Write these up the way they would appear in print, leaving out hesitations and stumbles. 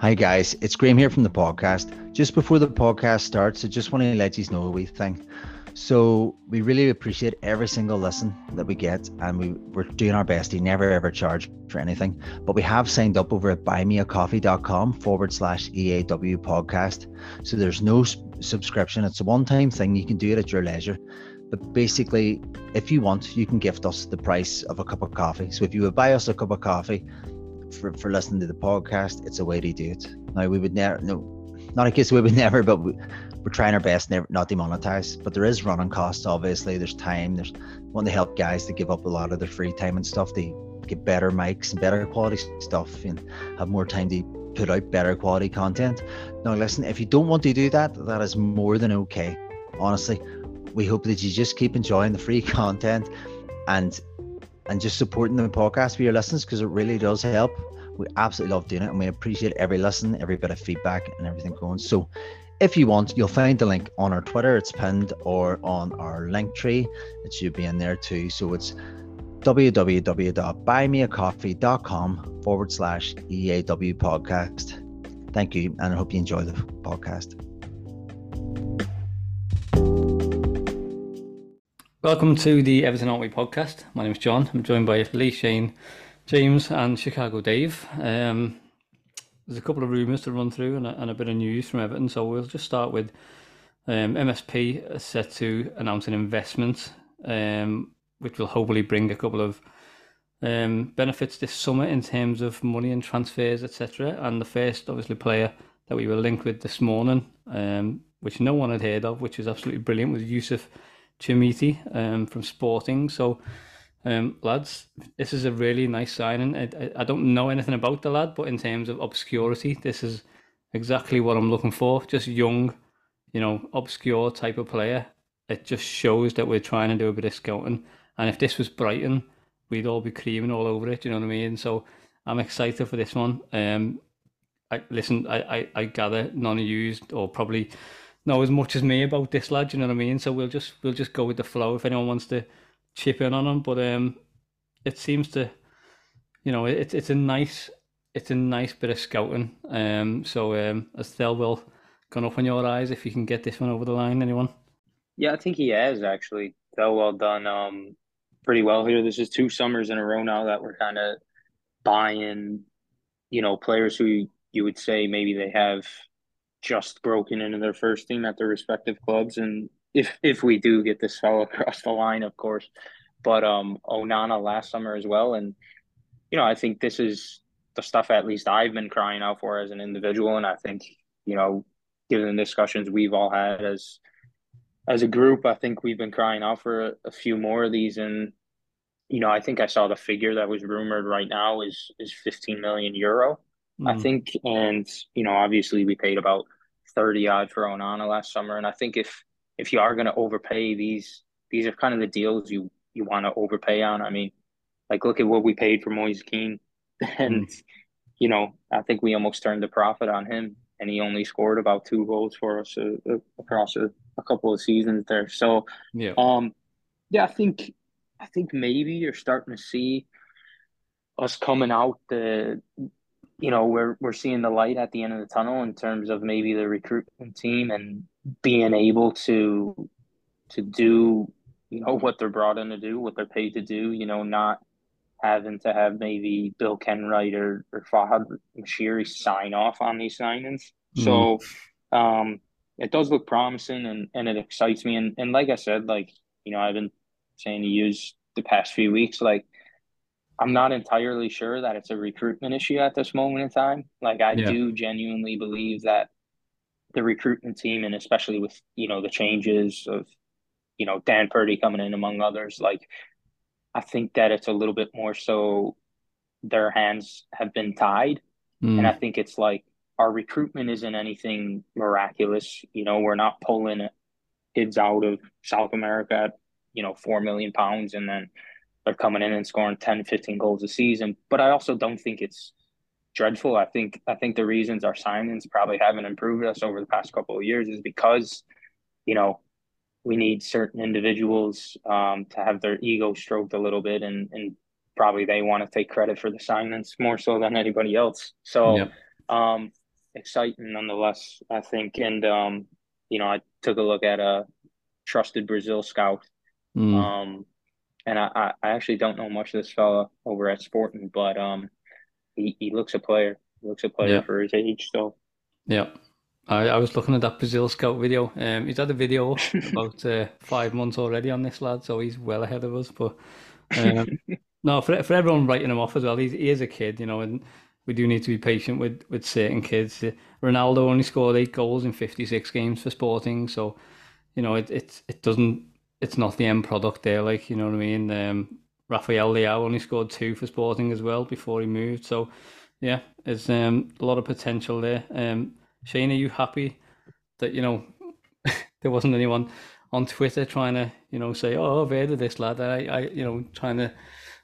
Hi guys, it's Graham here from the podcast. Just before the podcast starts, I just want to let you know a wee thing. So we really appreciate every single listen that we get, and we're doing our best to never ever charge for anything. But we have signed up over at buymeacoffee.com/EAW podcast. So there's no subscription. It's a one-time thing. You can do it at your leisure. But basically, if you want, you can gift us the price of a cup of coffee. So if you would buy us a cup of coffee for listening to the podcast, it's a way to do it. Now, we would never, we're trying our best not to demonetize, but there is running costs, obviously. There's time. We want to help guys to give up a lot of their free time and stuff to get better mics and better quality stuff and have more time to put out better quality content. Now, listen, if you don't want to do that, that is more than okay. Honestly, we hope that you just keep enjoying the free content and just supporting the podcast for your listens, because it really does help. We absolutely love doing it, and we appreciate every listen, every bit of feedback and everything going. So if you want, you'll find the link on our Twitter, it's pinned, or on our Linktree, it should be in there too. So it's www.buymeacoffee.com/EAW podcast. Thank you, and I hope you enjoy the podcast. Welcome to the Everything Aren't We podcast. My name is John. I'm joined by Lee, Shane, James and Chicago Dave. There's a couple of rumours to run through and a bit of news from Everton. So we'll just start with MSP set to announce an investment, which will hopefully bring a couple of benefits this summer in terms of money and transfers, etc. And the first, obviously, player that we were linked with this morning, which no one had heard of, which is absolutely brilliant, was Youssef Chermiti from Sporting. So lads, this is a really nice signing. I don't know anything about the lad, but in terms of obscurity, this is exactly what I'm looking for. Just young, obscure type of player. It just shows that we're trying to do a bit of scouting, and if this was Brighton, we'd all be creaming all over it, you know what I mean? So I'm excited for this one. I gather none of you or probably know as much as me about this lad, you know what I mean? So we'll just go with the flow if anyone wants to chip in on him. But it seems to, it's a nice bit of scouting. So has Thelwell gone up on your eyes if you can get this one over the line, anyone? Yeah, I think he has actually. Thelwell done pretty well here. This is two summers in a row now that we're kind of buying, players who you would say maybe they have just broken into their first team at their respective clubs, and if we do get this fellow across the line, of course. But Onana last summer as well, and I think this is the stuff at least I've been crying out for as an individual, and I think given the discussions we've all had as a group, I think we've been crying out for a few more of these. And I think I saw the figure that was rumored right now is 15 million euro. I think, and obviously we paid about 30 odd for Onana last summer, and I think if you are going to overpay, these are kind of the deals you want to overpay on. I mean, like, look at what we paid for Moise Kean, and I think we almost turned the profit on him, and he only scored about 2 goals for us across a couple of seasons there. So yeah, I think maybe you're starting to see us coming out the. We're seeing the light at the end of the tunnel in terms of maybe the recruitment team and being able to do, what they're brought in to do, what they're paid to do, not having to have maybe Bill Kenwright or Farhad Moshiri sign off on these signings. Mm-hmm. So it does look promising, and it excites me. And like I said, I've been saying to you the past few weeks, I'm not entirely sure that it's a recruitment issue at this moment in time. I do genuinely believe that the recruitment team, and especially with, the changes of, Dan Purdy coming in among others, I think that it's a little bit more so their hands have been tied. Mm. And I think it's our recruitment isn't anything miraculous. We're not pulling kids out of South America at, £4 million and then are coming in and scoring 10, 15 goals a season. But I also don't think it's dreadful. I think the reasons our signings probably haven't improved us over the past couple of years is because, we need certain individuals to have their ego stroked a little bit, and probably they want to take credit for the signings more so than anybody else. So exciting nonetheless, I think. And, you know, I took a look at a trusted Brazil scout. And I actually don't know much of this fella over at Sporting, but he looks a player. He looks a player for his age. So, yeah. I was looking at that Brazil Scout video. He's had a video about 5 months already on this lad, so he's well ahead of us. But no, for everyone writing him off as well, he is a kid, you know, and we do need to be patient with certain kids. Ronaldo only scored 8 goals in 56 games for Sporting, so you know it's not the end product there, like, you know what I mean. Rafael Leao only scored 2 for Sporting as well before he moved, so yeah, there's a lot of potential there. Shane, are you happy that, you know, there wasn't anyone on Twitter trying to, you know, say, oh, I've heard of this lad, I you know, trying to,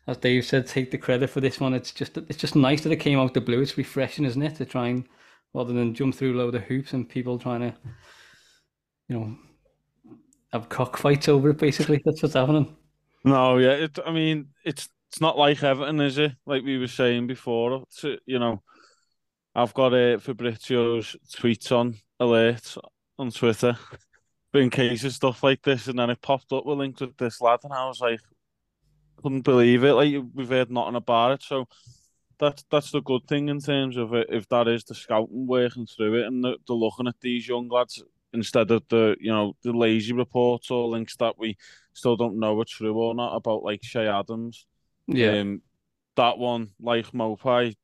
as Dave said, take the credit for this one. It's just nice that it came out the blue. It's refreshing, isn't it, to try and, rather than jump through a load of hoops and people trying to, you know, have cockfights over it, basically. That's what's happening. No, yeah, I mean, it's not like Everton, is it? Like we were saying before, you know, I've got Fabrizio's tweets on alert on Twitter in case of stuff like this, and then it popped up, we're linked with this lad, and I was like, couldn't believe it. Like, we've heard nothing about it, so that's the good thing in terms of it, if that is the scouting working through it, and they're looking at these young lads instead of the, you know, the lazy reports or links that we still don't know are true or not about, like Che Adams. Yeah, that one, like Maupay,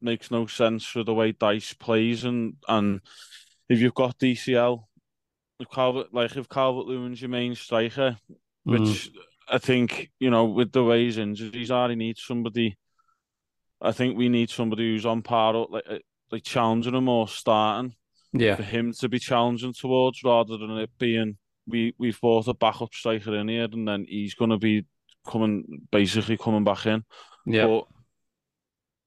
makes no sense for the way Dice plays, and if you've got DCL, if Calvert Lewin's your main striker, which I think, you know, with the way his injuries are, he needs somebody. I think we need somebody who's on par, like challenging him or starting. Yeah, for him to be challenging towards, rather than it being we've bought a backup striker in here and then he's going to be coming back in. Yeah. But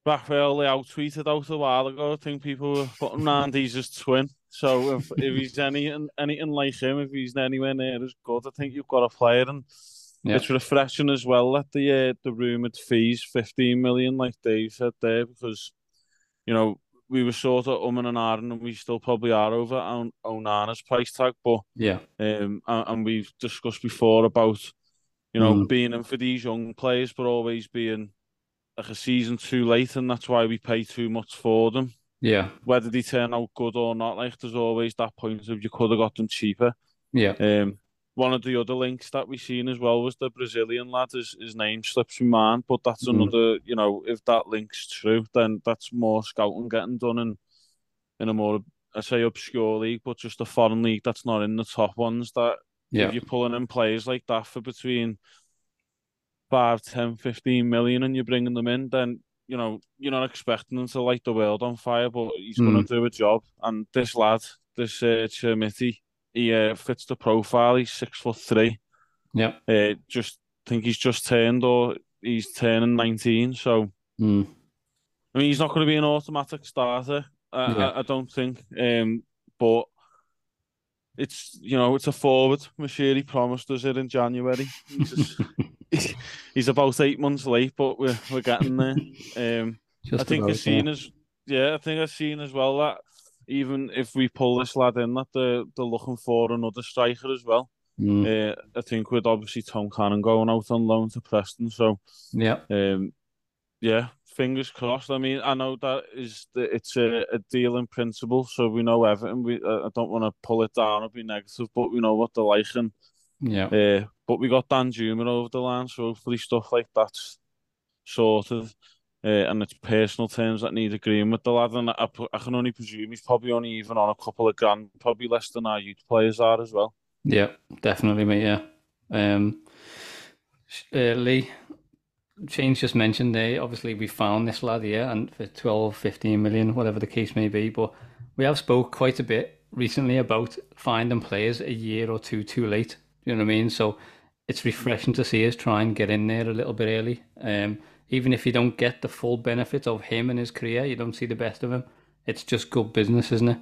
Rafael Leao tweeted out a while ago, I think people were putting around he's his twin. So if he's anything like him, if he's anywhere near as good, I think you've got a player. And it's refreshing as well that the rumoured fees, 15 million, like Dave said there, because, you know, we were sort of and ahhing, and we still probably are over on Onana's price tag. But yeah, and we've discussed before about, you know, being in for these young players, but always being like a season too late, and that's why we pay too much for them. Yeah. Whether they turn out good or not, like, there's always that point of you could have got them cheaper. Yeah. One of the other links that we've seen as well was the Brazilian lad. His name slips my mind, but that's another, you know, if that link's true, then that's more scouting getting done in a more, I say, obscure league, but just a foreign league that's not in the top ones, that if you're pulling in players like that for between 5, 10, 15 million, and you're bringing them in, then, you know, you're not expecting them to light the world on fire, but he's going to do a job. And this lad, this Chermiti, he fits the profile. He's 6'3". Yeah. He's turning 19. So, I mean, he's not going to be an automatic starter. I don't think. But it's, you know, it's a forward. Moshiri promised us it in January. He's about 8 months late, but we're getting there. I think I've seen as well that even if we pull this lad in, that they're looking for another striker as well. I think with obviously Tom Cannon going out on loan to Preston, so fingers crossed. I mean, I know that it's a deal in principle, so we know Everton. I don't want to pull it down or be negative, but we know what they're like, and but we got Danjuma over the line, so hopefully stuff like that's sorted. And it's personal terms that need agreeing with the lad, and I can only presume he's probably only even on a couple of grand, probably less than our youth players are as well. Yeah, definitely, mate, yeah. Lee, Shane's just mentioned there, obviously we found this lad here, and for 12, 15 million, whatever the case may be, but we have spoke quite a bit recently about finding players a year or two too late, you know what I mean? So it's refreshing to see us try and get in there a little bit early. Even if you don't get the full benefit of him and his career, you don't see the best of him. It's just good business, isn't it?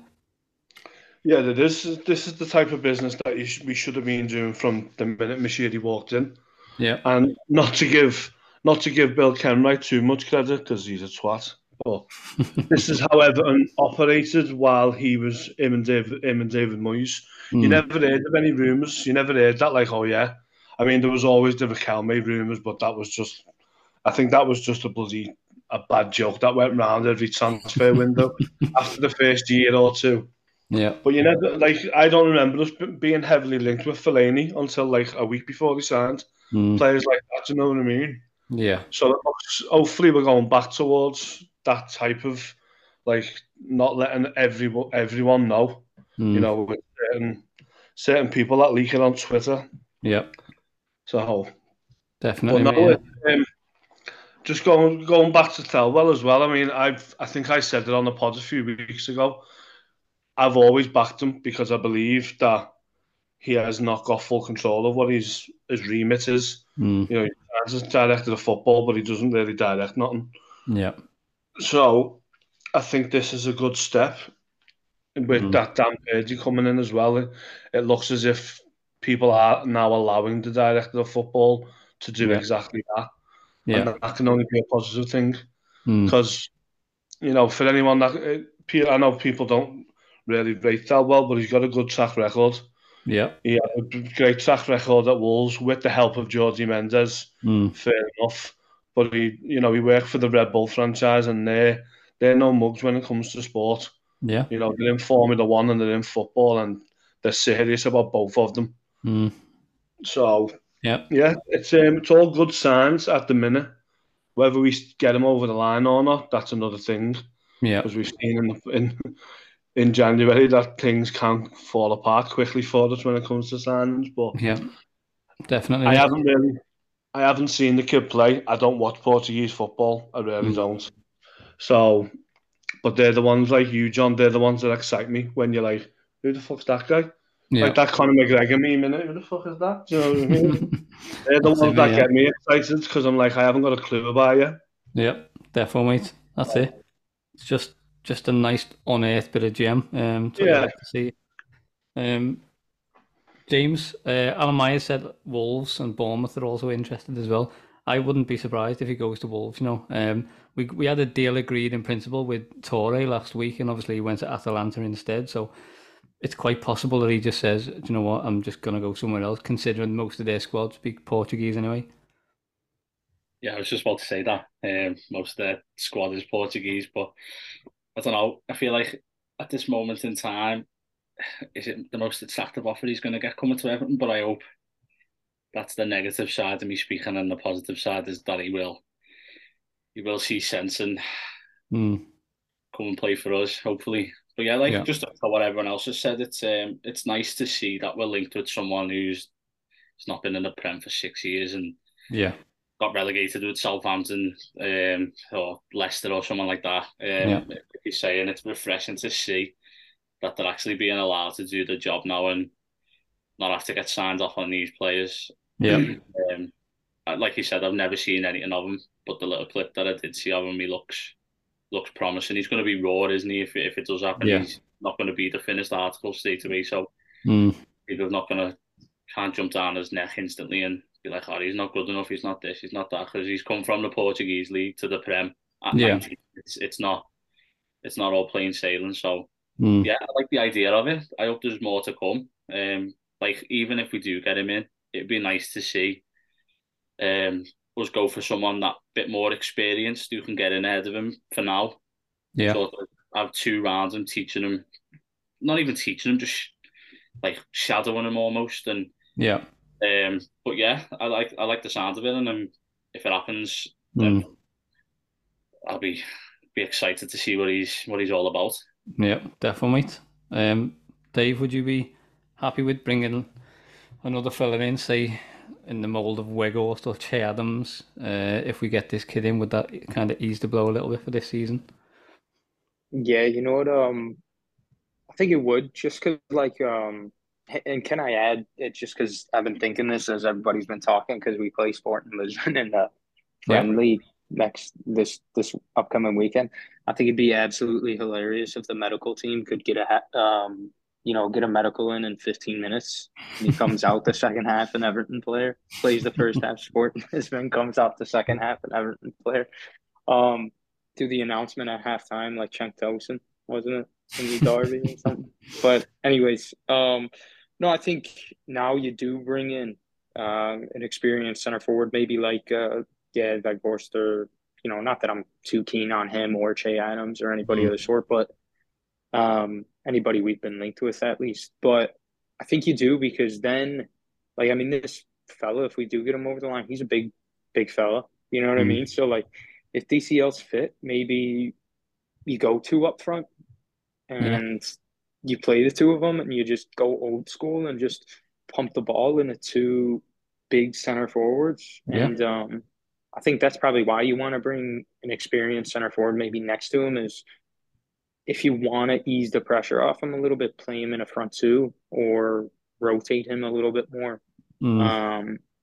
Yeah, this is the type of business that we should have been doing from the minute Moshiri walked in. Yeah, and not to give Bill Kenwright too much credit, because he's a twat, But this is how Everton operated while he was him and David Moyes. Mm. You never heard of any rumours. You never heard that, like, oh yeah. I mean, there was always the Riquelme rumours, but that was just, I think that was just a bad joke that went round every transfer window after the first year or two. Yeah. But you never, like, I don't remember us being heavily linked with Fellaini until like a week before he signed. Mm. Players like that, do you know what I mean? Yeah. So hopefully we're going back towards that type of, like, not letting everyone know. Mm. You know, with certain people that leak it on Twitter. Yeah. So definitely. But no, yeah. Just going back to Thelwell as well. I mean, I think I said it on the pod a few weeks ago. I've always backed him because I believe that he has not got full control of what his remit is. Mm. You know, he's directed of football, but he doesn't really direct nothing. Yeah. So I think this is a good step. With that Dan Purdy coming in as well, it looks as if people are now allowing the director of football to do exactly that. Yeah. And that can only be a positive thing. Because, you know, for anyone that... I know people don't really rate Thelwell, but he's got a good track record. Yeah. He had a great track record at Wolves with the help of Jordi Mendes. Fair enough. But he worked for the Red Bull franchise, and they're no mugs when it comes to sport. Yeah. You know, they're in Formula One and they're in football, and they're serious about both of them. So yeah, it's all good signs at the minute. Whether we get him over the line or not, that's another thing. Yeah, because we've seen in January that things can fall apart quickly for us when it comes to signings. But yeah, definitely. I haven't seen the kid play. I don't watch Portuguese football. I really don't. So, but they're the ones like you, John. They're the ones that excite me. When you're like, who the fuck's that guy? Yeah. Like that Conor McGregor meme, innit? Who the fuck is that? Do you know what I mean? They're the ones that get me excited because I'm like, I haven't got a clue about you. Yeah, definitely, mate. That's it. It's just a nice unearthed bit of gem. Like to see. James, Alan Myers said Wolves and Bournemouth are also interested as well. I wouldn't be surprised if he goes to Wolves. You know, we had a deal agreed in principle with Torre last week, and obviously he went to Atalanta instead. So it's quite possible that he just says, do you know what, I'm just going to go somewhere else, considering most of their squad speak Portuguese anyway. Yeah, I was just about to say that. Most of their squad is Portuguese, but I don't know. I feel like at this moment in time, is it the most attractive offer he's going to get coming to Everton? But I hope that's the negative side of me speaking, and the positive side is that he will see sense and come and play for us, hopefully. But yeah, just for what everyone else has said, it's nice to see that we're linked with someone who's not been in the Prem for 6 years and got relegated with Southampton or Leicester or someone like that. Like you're saying, it's refreshing to see that they're actually being allowed to do the job now and not have to get signed off on these players. Yeah. Like you said, I've never seen anything of him, but the little clip that I did see of him, he looks promising. He's going to be raw, isn't he? If it does happen, he's not going to be the finished article straight away. So people can't jump down his neck instantly and be like, "Oh, he's not good enough. He's not this. He's not that." Because he's come from the Portuguese league to the Prem. Yeah, it's not all plain sailing. So yeah, I like the idea of it. I hope there's more to come. Even if we do get him in, it'd be nice to see. Us go for someone that bit more experienced who can get in ahead of him for now. Yeah. So have two rounds and teaching him, not even teaching him, just like shadowing him almost. And but yeah, I like the sound of it, and if it happens, then I'll be excited to see what he's all about. Yeah, definitely. Dave, would you be happy with bringing another fella in, say, in the mould of Weghorst or Che Adams? If we get this kid in, would that kind of ease the blow a little bit for this season? Yeah, you know what? I think it would, just because, and can I add, it's just because I've been thinking this as everybody's been talking, because we play Sporting Lisbon in the Premier League this upcoming weekend. I think it'd be absolutely hilarious if the medical team could get a medical in 15 minutes. He comes out the second half an Everton player, plays the first half Sporting Lisbon, comes out the second half an Everton player. do the announcement at halftime like Cenk Tosun, wasn't it? In the derby or something. But anyways, no, I think now you do bring in an experienced center forward, maybe like Weghorst, you know, not that I'm too keen on him or Che Adams or anybody of the sort, but anybody we've been linked with at least. But I think you do, because then, like, I mean, this fella, if we do get him over the line, he's a big fella. You know what I mean? So, like, if DCL's fit, maybe you go two up front and you play the two of them and you just go old school and just pump the ball into two big center forwards. Yeah. And I think that's probably why you want to bring an experienced center forward maybe next to him, is if you want to ease the pressure off him a little bit, play him in a front two or rotate him a little bit more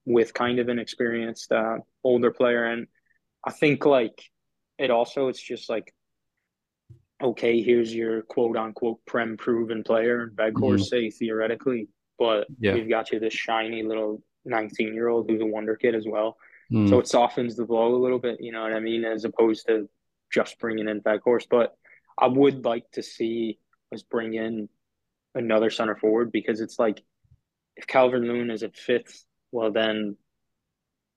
with kind of an experienced older player. And I think, like, it also, it's just like, okay, here's your quote-unquote prem-proven player, and Weghorst, say, theoretically, but we've got you this shiny little 19-year-old who's a wonder kid as well. So it softens the blow a little bit, you know what I mean, as opposed to just bringing in Weghorst. But I would like to see us bring in another center forward, because it's like, if Calvert Lewin is at fifth, well then,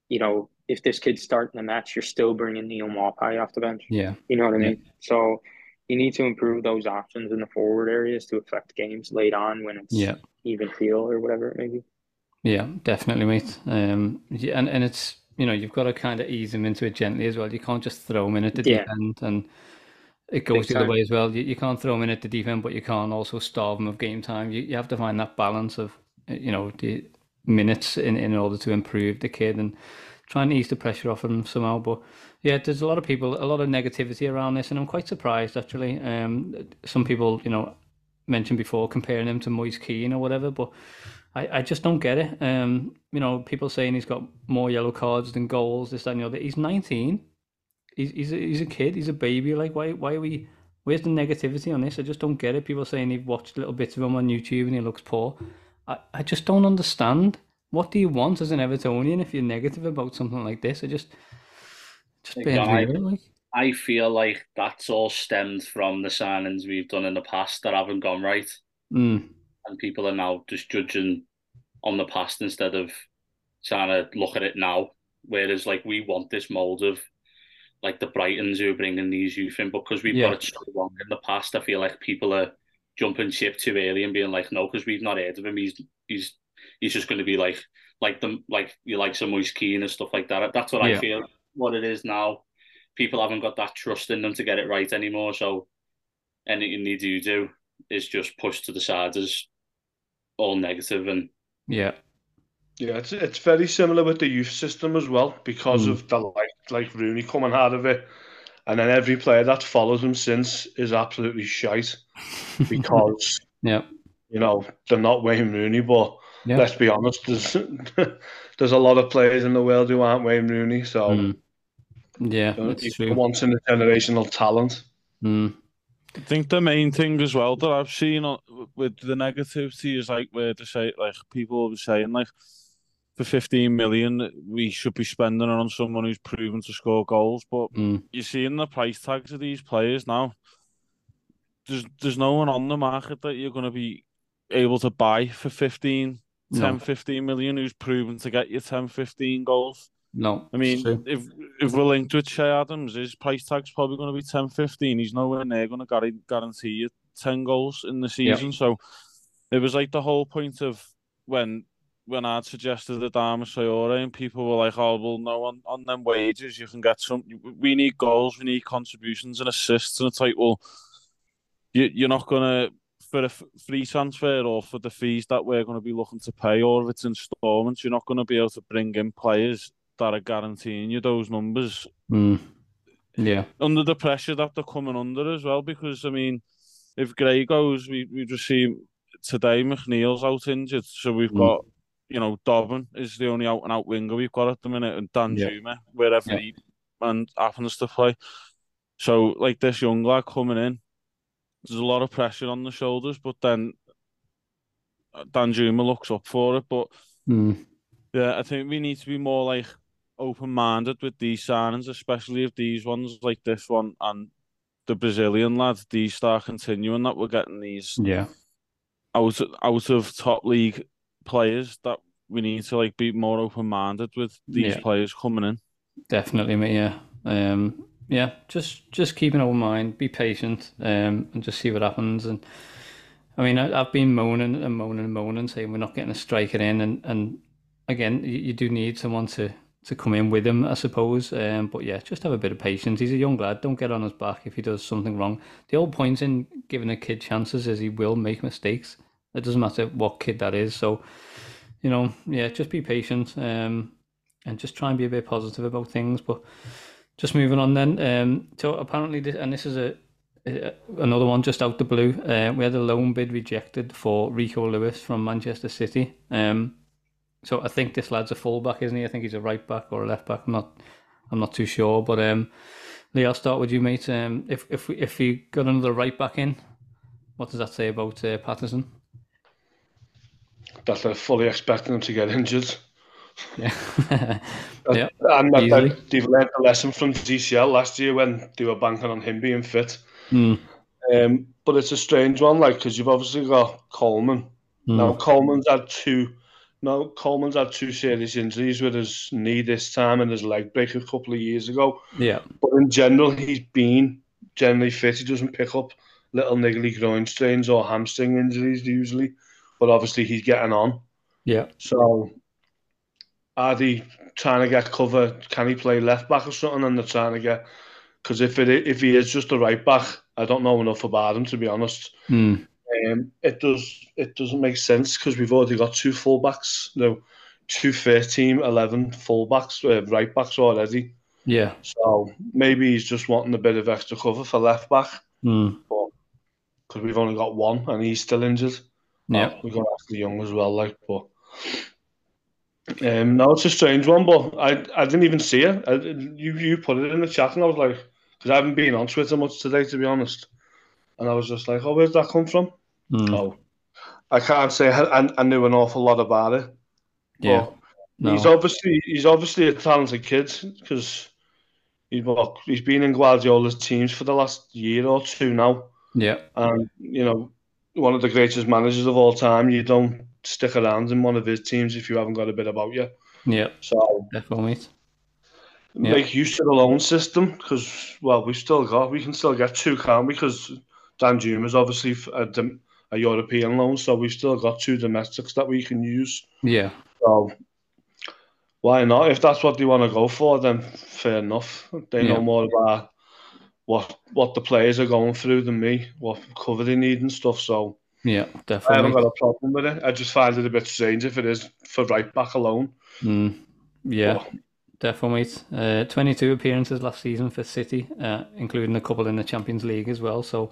you know, if this kid's starting the match, you're still bringing Neal Maupay off the bench. Yeah. You know what I mean? So you need to improve those options in the forward areas to affect games late on when it's even keel or whatever it may be. Yeah, definitely, mate. And it's, you know, you've got to kind of ease them into it gently as well. You can't just throw them in at the deep end. And it goes the other way as well. You can't throw them in at the deep end, but you can't also starve them of game time. You have to find that balance of, you know, the minutes in order to improve the kid and trying to ease the pressure off him somehow. But yeah, there's a lot of people, a lot of negativity around this, and I'm quite surprised, actually. Some people, you know, mentioned before comparing him to Moise Kean or whatever, but I just don't get it. You know, people saying he's got more yellow cards than goals, this, that, and the other. He's 19. He's a kid. He's a baby. Like, why are we? Where's the negativity on this? I just don't get it. People saying they've watched little bits of him on YouTube and he looks poor. I just don't understand. What do you want as an Evertonian if you're negative about something like this? It just being real, like. I feel like that's all stemmed from the signings we've done in the past that haven't gone right, and people are now just judging on the past instead of trying to look at it now. Whereas, like, we want this mold of, like, the Brightons who are bringing these youth in, because we've got it so long in the past. I feel like people are jumping ship too early and being like, no, because we've not heard of him. He's just going to be like some Moise Kean and stuff like that. That's what I feel. What it is now, people haven't got that trust in them to get it right anymore. So anything they do is just pushed to the side as all negative. And it's very similar with the youth system as well, because of the like Rooney coming out of it, and then every player that's followed him since is absolutely shite because you know, they're not Wayne Rooney, but. Yeah. Let's be honest, there's a lot of players in the world who aren't Wayne Rooney, so it's true. Once in a generational talent. I think the main thing as well that I've seen with the negativity is like where to say, like, people were saying, like, for 15 million we should be spending on someone who's proven to score goals, but you're seeing the price tags of these players now. There's no one on the market that you're going to be able to buy for 15 million who's proven to get you 10-15 goals. No, I mean, if we're linked with Che Adams, his price tag's probably going to be 10-15. He's nowhere near going to guarantee you 10 goals in the season. Yeah. So it was like the whole point of when I'd suggested the Adama Traoré, and people were like, oh, well, no, on them wages you can get some. We need goals, we need contributions and assists. And it's like, well, you're not going to, for a free transfer or for the fees that we're going to be looking to pay, or if it's instalments, you're not going to be able to bring in players that are guaranteeing you those numbers. Under the pressure that they're coming under as well, because, I mean, if Gray goes, we just see today McNeil's out injured, so we've got, you know, Dobbin is the only out-and-out winger we've got at the minute, and Danjuma, wherever he happens to play. So, like, this young lad coming in, there's a lot of pressure on the shoulders, but then Danjuma looks up for it. But I think we need to be more like, open-minded with these signings, especially if these ones like this one and the Brazilian lads, these start continuing, that we're getting these out of top league players, that we need to like be more open-minded with these players coming in. Definitely, mate, yeah. Just keep an open mind, be patient, and just see what happens. And I mean, I've been moaning, saying we're not getting a striker in, and again, you do need someone to come in with him, I suppose. But yeah, just have a bit of patience. He's a young lad. Don't get on his back if he does something wrong. The whole point in giving a kid chances is he will make mistakes. It doesn't matter what kid that is. So, just be patient, and just try and be a bit positive about things. But just moving on then. So apparently, this is another one just out the blue. We had a loan bid rejected for Rico Lewis from Manchester City. So I think this lad's a fullback, isn't he? I think he's a right back or a left back. I'm not too sure. But Lee, I'll start with you, mate. If you got another right back in, what does that say about Patterson? That they're fully expecting him to get injured. Yeah, yeah. And they've learned a lesson from DCL last year when they were banking on him being fit. But it's a strange one, because you've obviously got Coleman. Now Coleman's had two serious injuries with his knee this time and his leg break a couple of years ago. Yeah. But in general, he's been generally fit. He doesn't pick up little niggly groin strains or hamstring injuries usually. But obviously, he's getting on. Yeah. So, are they trying to get cover? Can he play left back or something? And they're trying to get... Because if he is just a right back, I don't know enough about him, to be honest. It doesn't make sense because we've already got two fullbacks, two first team 11 fullbacks, right backs already. Yeah. So maybe he's just wanting a bit of extra cover for left back, because we've only got one and he's still injured. Yeah. We're going after Young as well, but no, it's a strange one. But I didn't even see it. You put it in the chat and I was like, because I haven't been on Twitter much today, to be honest, and I was just like, oh, where's that come from? No, I can't say I knew an awful lot about it. Yeah, no. He's obviously a talented kid because he's been in Guardiola's teams for the last year or two now. Yeah, and one of the greatest managers of all time. You don't stick around in one of his teams if you haven't got a bit about you. Yeah, so definitely. Yeah. Make use of the loan system because we can still get two, can't we? Because Danjuma's obviously a European loan, so we've still got two domestics that we can use. Yeah. So why not? If that's what they want to go for, then fair enough. They know more about what the players are going through than me, what cover they need and stuff. So yeah, definitely. I haven't got a problem with it. I just find it a bit strange if it is for right back alone. Yeah, definitely. 22 appearances last season for City, including a couple in the Champions League as well. So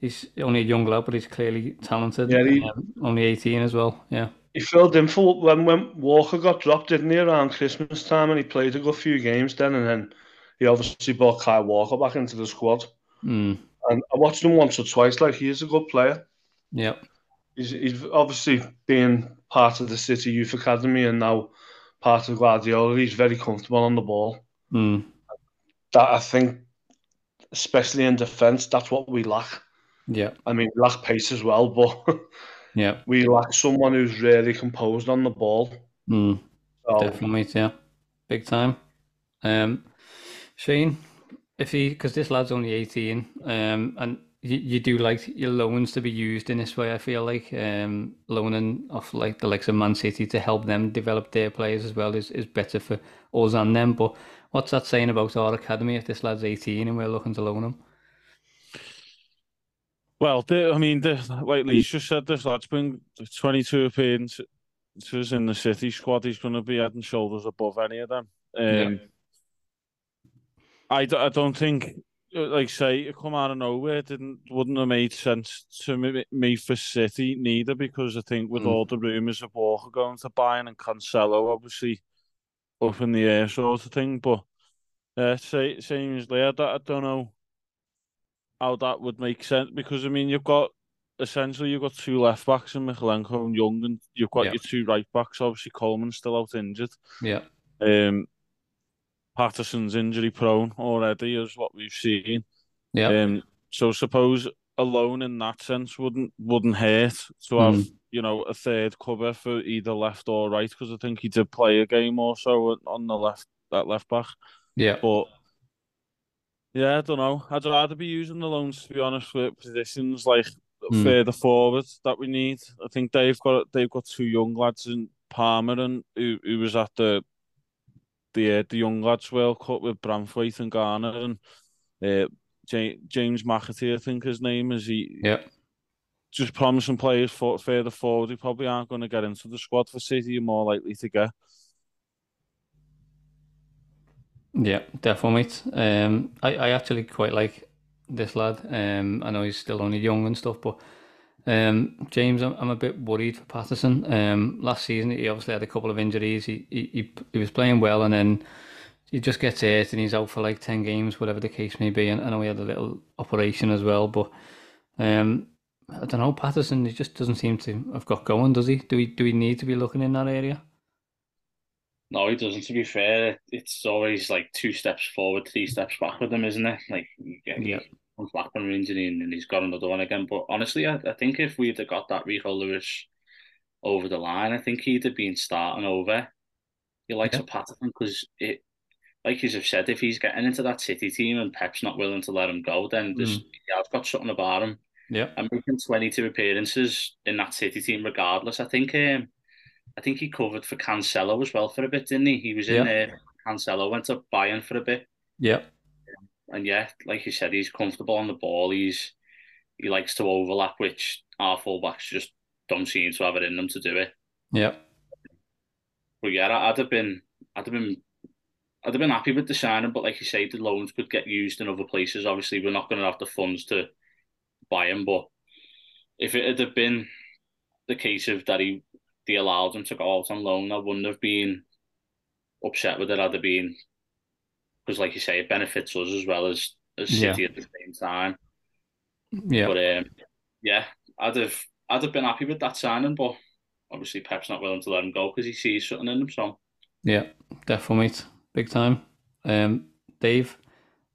he's only a young lad, but he's clearly talented. Yeah, only 18 as well. Yeah, he filled in for when Walker got dropped, didn't he, around Christmas time, and he played a good few games then, and then he obviously brought Kyle Walker back into the squad. And I watched him once or twice. He is a good player. Yeah, he's obviously being part of the City Youth Academy and now part of Guardiola. He's very comfortable on the ball. That, I think, especially in defence, that's what we lack. Yeah, I mean, lack pace as well, but we lack someone who's really composed on the ball. Definitely, yeah, big time. Shane, because this lad's only 18, and you do like your loans to be used in this way. I feel like loaning off like the likes of Man City to help them develop their players as well is better for us and them. But what's that saying about our academy if this lad's 18 and we're looking to loan him? Well, like Lee's just said, this lad's been 22 appearances in the City squad. He's going to be head and shoulders above any of them. I don't think, it come out of nowhere, wouldn't have made sense to me for City neither, because I think with all the rumours of Walker going to Bayern and Cancelo, obviously, up in the air sort of thing. But same as Leah, I don't know how that would make sense, because I mean you've got two left backs in Michalenko and Young, and you've got your two right backs. Obviously Coleman's still out injured. Patterson's injury prone already, is what we've seen. Yeah. So suppose alone in that sense wouldn't hurt to have a third cover for either left or right, because I think he did play a game or so on the left, that left back. Yeah. But yeah, I don't know. I'd rather be using the loans, to be honest, for positions like further forward that we need. I think they've got two young lads in Palmer, and who was at the Young Lads World Cup with Bramthwaite and Garner, and James McAtee, I think his name is. Just promising players for further forward who probably aren't going to get into the squad for City, you're more likely to get. Yeah, definitely. I actually quite like this lad. I know he's still only young and stuff, but James, I'm a bit worried for Patterson. Last season he obviously had a couple of injuries. He was playing well, and then he just gets hurt and he's out for like 10 games, whatever the case may be. And I know he had a little operation as well, but I don't know, Patterson, he just doesn't seem to have got going, does he? Do we need to be looking in that area? No, he doesn't, to be fair. It's always like two steps forward, three steps back with him, isn't it? Like, comes back from an injury and he's got another one again. But honestly, I think if we'd have got that Rico Lewis over the line, I think he'd have been starting over. He likes a Patterson, because it, like you have said, if he's getting into that City team and Pep's not willing to let him go, then I've got something about him. Yeah, and making 22 appearances in that City team, regardless. I think he covered for Cancelo as well for a bit, didn't he? He was in there. Cancelo went to Bayern for a bit. Yeah. And yeah, like you said, he's comfortable on the ball. He likes to overlap, which our fullbacks just don't seem to have it in them to do it. Yeah. But yeah, I'd have been happy with the signing, but like you say, the loans could get used in other places. Obviously, we're not going to have the funds to buy him, but if it had been the case of that they allowed him to go out on loan, I wouldn't have been upset with it. I'd have been, because like you say, it benefits us as well as City at the same time. Yeah. But I'd have been happy with that signing, but obviously Pep's not willing to let him go because he sees something in him. So yeah, definitely, big time. Dave,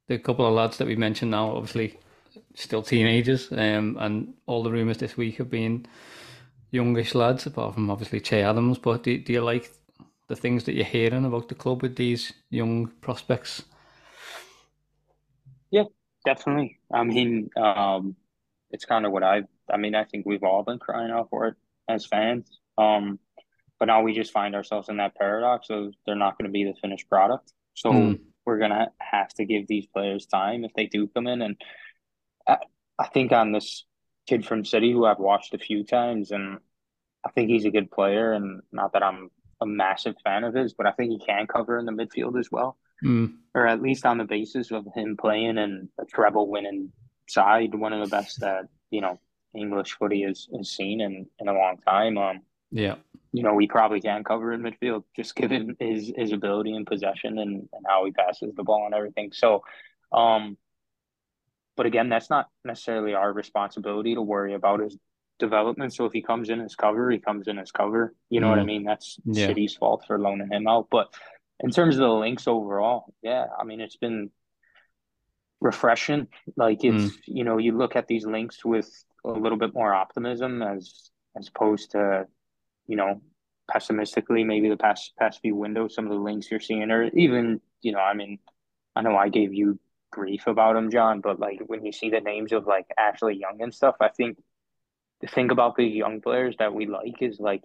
the couple of lads that we mentioned now, obviously still teenagers, and all the rumours this week have been youngish lads, apart from obviously Che Adams. But do you like the things that you're hearing about the club with these young prospects? Yeah, definitely. I mean, it's kind of what I think we've all been crying out for it as fans. But now we just find ourselves in that paradox of they're not going to be the finished product. So we're going to have to give these players time if they do come in. And I think on this kid from City, who I've watched a few times, and I think he's a good player, and not that I'm a massive fan of his, but I think he can cover in the midfield as well, or at least on the basis of him playing in a treble winning side, one of the best that English footy has seen in a long time. He probably can cover in midfield, just given his ability and possession and how he passes the ball and everything. So but again, that's not necessarily our responsibility to worry about his development. So if he comes in as cover, he comes in as cover. You know what I mean? That's City's fault for loaning him out. But in terms of the links overall, yeah, I mean, it's been refreshing. Like, it's you look at these links with a little bit more optimism as opposed to, pessimistically, maybe the past few windows, some of the links you're seeing, or even, I know I gave you grief about him, John, but like when you see the names of like Ashley Young and stuff, I think the thing about the young players that we like is like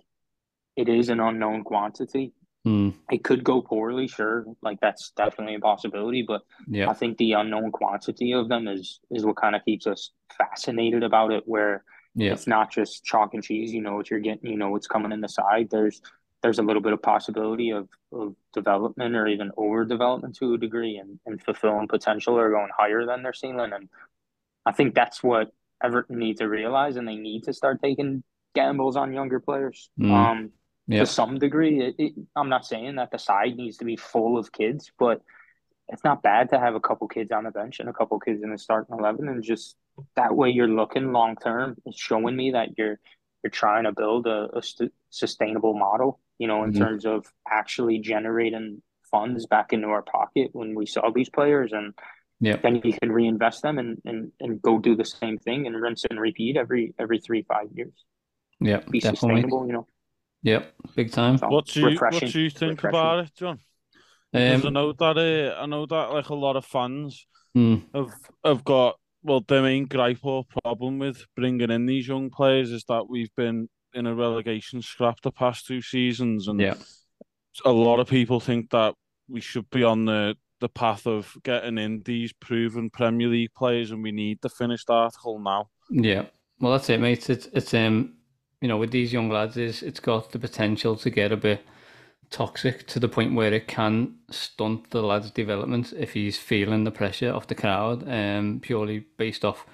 it is an unknown quantity. It could go poorly, sure, like that's definitely a possibility, but I think the unknown quantity of them is what kind of keeps us fascinated about it, where it's not just chalk and cheese. You know what you're getting, you know what's coming in the side. There's a little bit of possibility of development, or even overdevelopment to a degree, and fulfilling potential, or going higher than their ceiling. And I think that's what Everton need to realize, and they need to start taking gambles on younger players to some degree. I'm not saying that the side needs to be full of kids, but it's not bad to have a couple kids on the bench and a couple kids in the starting 11, and just that way you're looking long term. It's showing me that you're trying to build a sustainable model. In terms of actually generating funds back into our pocket when we sell these players, and then you can reinvest them and go do the same thing and rinse and repeat every 3-5 years. Yeah, be definitely sustainable, you know. Yep, big time. So what do you think about it, John? Because I know that like a lot of fans have got, well, the main gripe or problem with bringing in these young players is that we've been in a relegation scrap the past two seasons, and a lot of people think that we should be on the path of getting in these proven Premier League players, and we need the finished article now. Yeah, well, that's it, mate. It's you know, with these young lads, it's got the potential to get a bit toxic to the point where it can stunt the lad's development if he's feeling the pressure of the crowd, purely based off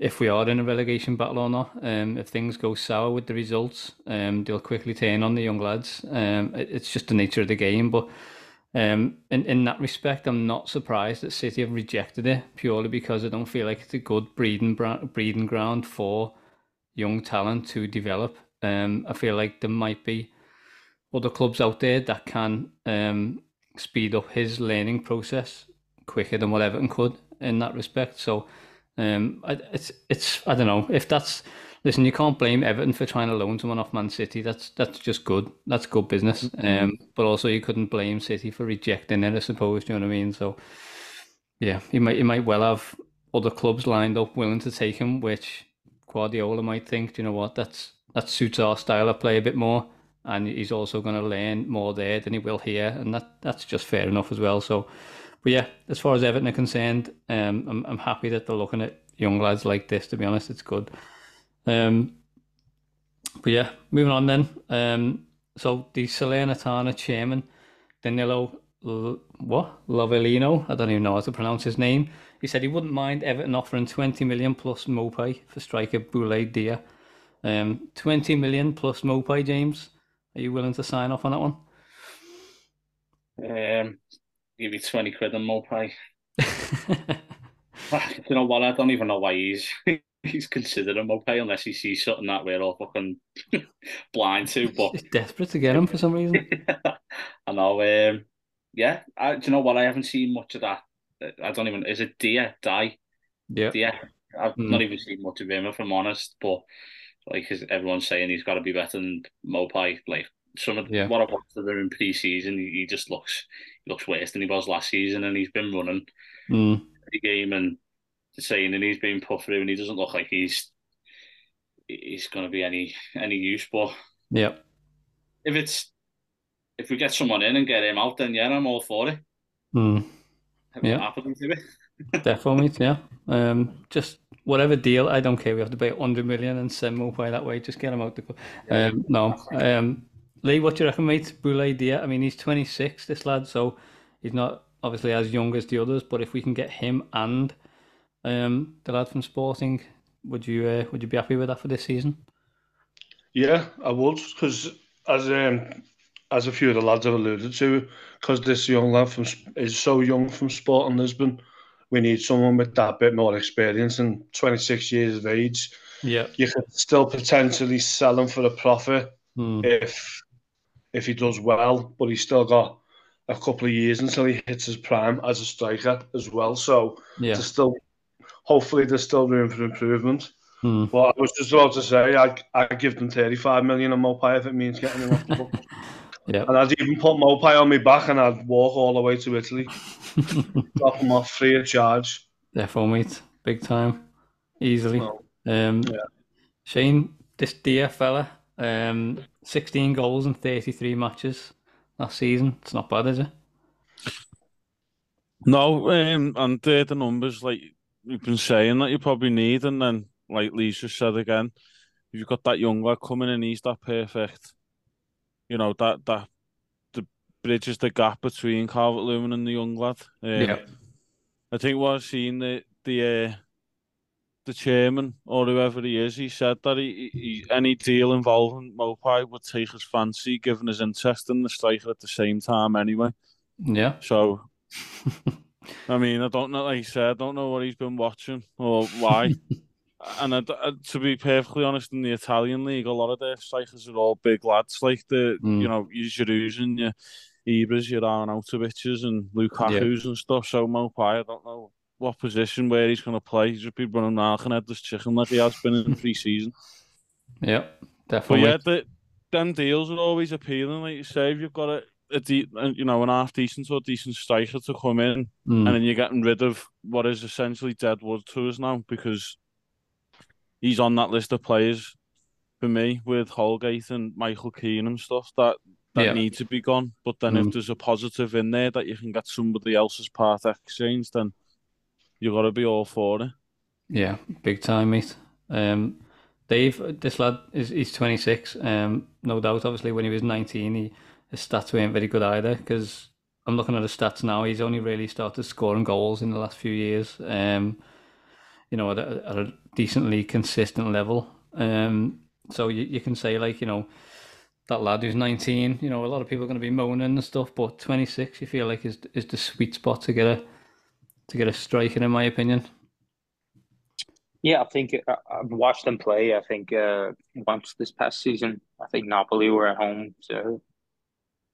if we are in a relegation battle or not. If things go sour with the results, they'll quickly turn on the young lads. It's just the nature of the game. But in that respect, I'm not surprised that City have rejected it, purely because I don't feel like it's a good breeding ground for young talent to develop. I feel like there might be other clubs out there that can speed up his learning process quicker than what Everton could in that respect. So I don't know if that's, listen, you can't blame Everton for trying to loan someone off Man City. That's just good. That's good business. But also you couldn't blame City for rejecting it, I suppose. Do you know what I mean? So yeah, you might well have other clubs lined up willing to take him, which Guardiola might think, do you know what, that suits our style of play a bit more. And he's also going to learn more there than he will here, and that's just fair enough as well. So, but yeah, as far as Everton are concerned, I'm happy that they're looking at young lads like this. To be honest, it's good. But yeah, moving on then. So the Salernitana chairman, Danilo Lovellino, I don't even know how to pronounce his name. He said he wouldn't mind Everton offering 20 million plus Maupay for striker Boulaye Dia. 20 million plus Maupay, James. Are you willing to sign off on that one? Give me 20 quid on Maupay. You know what? I don't even know why he's considered a Maupay unless he sees something that we're all fucking blind to. But he's desperate to get him for some reason. I know. Yeah. Do you know what? I haven't seen much of that. I don't even. Is it Dia? Die? Yeah. Dia. I've not even seen much of him, if I'm honest. But like, everyone's saying he's got to be better than Maupay. Like, some of what I've watched of him in pre-season, he just looks worse than he was last season, and he's been running the game and saying, and he's been put through, and he doesn't look like he's going to be any use. But yeah, if we get someone in and get him out, then yeah, I'm all for it. Happening to it. Definitely, yeah. Just whatever deal, I don't care. We have to pay 100 million and send Maupay that way. Just get him out the club. Lee, what do you reckon, mate? Boulaye Dia. I mean, he's 26, this lad, so he's not obviously as young as the others. But if we can get him and the lad from Sporting, would you be happy with that for this season? Yeah, I would, because as a few of the lads have alluded to, because this young lad is so young from Sporting Lisbon. We need someone with that bit more experience, and 26 years of age. Yeah, you could still potentially sell him for a profit if he does well, but he's still got a couple of years until he hits his prime as a striker as well. So there's still, hopefully there's still room for improvement. But I was just about to say, I give them 35 million on Maupay if it means getting him off the book. Yep. And I'd even put Maupay on my back and I'd walk all the way to Italy. Drop him off free of charge. Therefore, mate, big time. Easily. Shane, this Dia fella, 16 goals in 33 matches last season. It's not bad, is it? No, and the numbers, like you've been saying, that you probably need. And then, like Lee's just said again, if you've got that young lad coming in, he's that perfect. You know, that the bridges the gap between Calvert Lewin and the young lad. I think what I've seen, the chairman or whoever he is, he said that he any deal involving Maupay would take his fancy, given his interest in the striker at the same time anyway. Yeah. So, I mean, I don't know, like I said, I don't know what he's been watching or why. And to be perfectly honest, in the Italian league, a lot of their strikers are all big lads, like the you know, your Giroud and Ibras, you're on Altovic's and Lukaku's and stuff. So Maupay, I don't know what position where he's going to play. He's just been running headless chicken like he has been in pre-season. Yeah, definitely. But yeah, them deals are always appealing. Like you say, if you've got an half-decent or decent striker to come in, and then you're getting rid of what is essentially dead wood to us now, because he's on that list of players for me with Holgate and Michael Keane and stuff that need to be gone. But then if there's a positive in there that you can get somebody else's part exchange, then you've got to be all for it. Yeah, big time, mate. Dave, this lad, he's 26. No doubt, obviously, when he was 19, his stats weren't very good either, because I'm looking at his stats now. He's only really started scoring goals in the last few years, at a decently consistent level. So you can say, like, that lad who's 19, a lot of people are going to be moaning and stuff, but 26, you feel like is the sweet spot to get a striker, in my opinion. Yeah, I think I've watched them play. I think once this past season, I think Napoli were at home to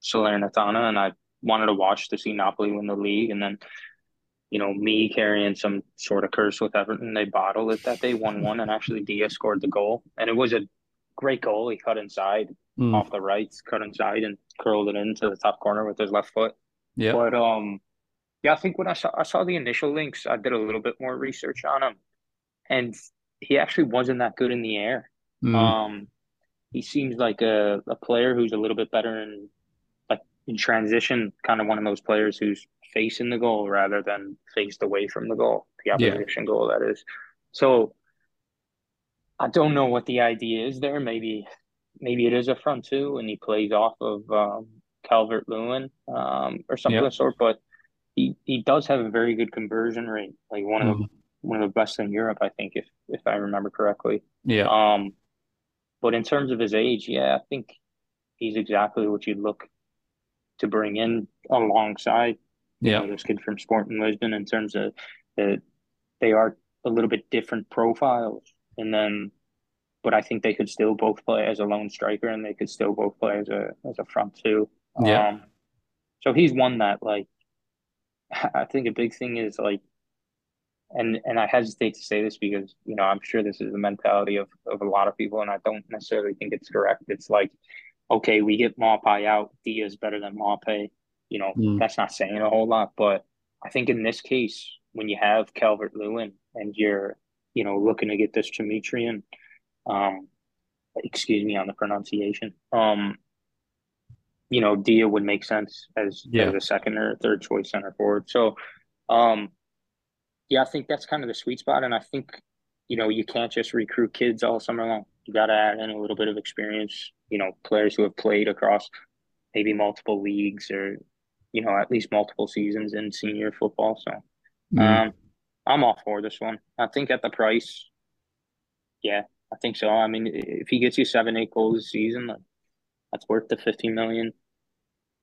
Salernitana, and I wanted to watch to see Napoli win the league. And then, me carrying some sort of curse with Everton, they bottled it that day, 1-1, and actually Dia scored the goal. And it was a great goal. He cut inside off the right, cut inside and curled it into the top corner with his left foot. Yeah. But I think when I saw the initial links, I did a little bit more research on him. And he actually wasn't that good in the air. He seems like a player who's a little bit better in transition, kind of one of those players who's facing the goal rather than faced away from the goal, the opposition goal, that is. So I don't know what the idea is there. Maybe it is a front two and he plays off of Calvert Lewin or something of the sort, but he does have a very good conversion rate, like one of the best in Europe, I think, if I remember correctly. Yeah. But in terms of his age, I think he's exactly what you'd look to bring in alongside this kid from Sporting Lisbon, in terms of that they are a little bit different profiles. And then, but I think they could still both play as a lone striker, and they could still both play as a front two. Yeah. So he's one that, like, I think a big thing is, like, And I hesitate to say this because, I'm sure this is the mentality of a lot of people, and I don't necessarily think it's correct. It's like, okay, we get Maupay out, Dia's better than Maupay. That's not saying a whole lot. But I think in this case, when you have Calvert Lewin and you're, looking to get this Chermiti, excuse me on the pronunciation, Dia would make sense as a second or third choice center forward. So, I think that's kind of the sweet spot. And I think, you can't just recruit kids all summer long. You got to add in a little bit of experience, players who have played across maybe multiple leagues or, at least multiple seasons in senior football. So I'm all for this one. I think at the price, I think so. I mean, if he gets you 7-8 goals a season, that's worth the $15 million,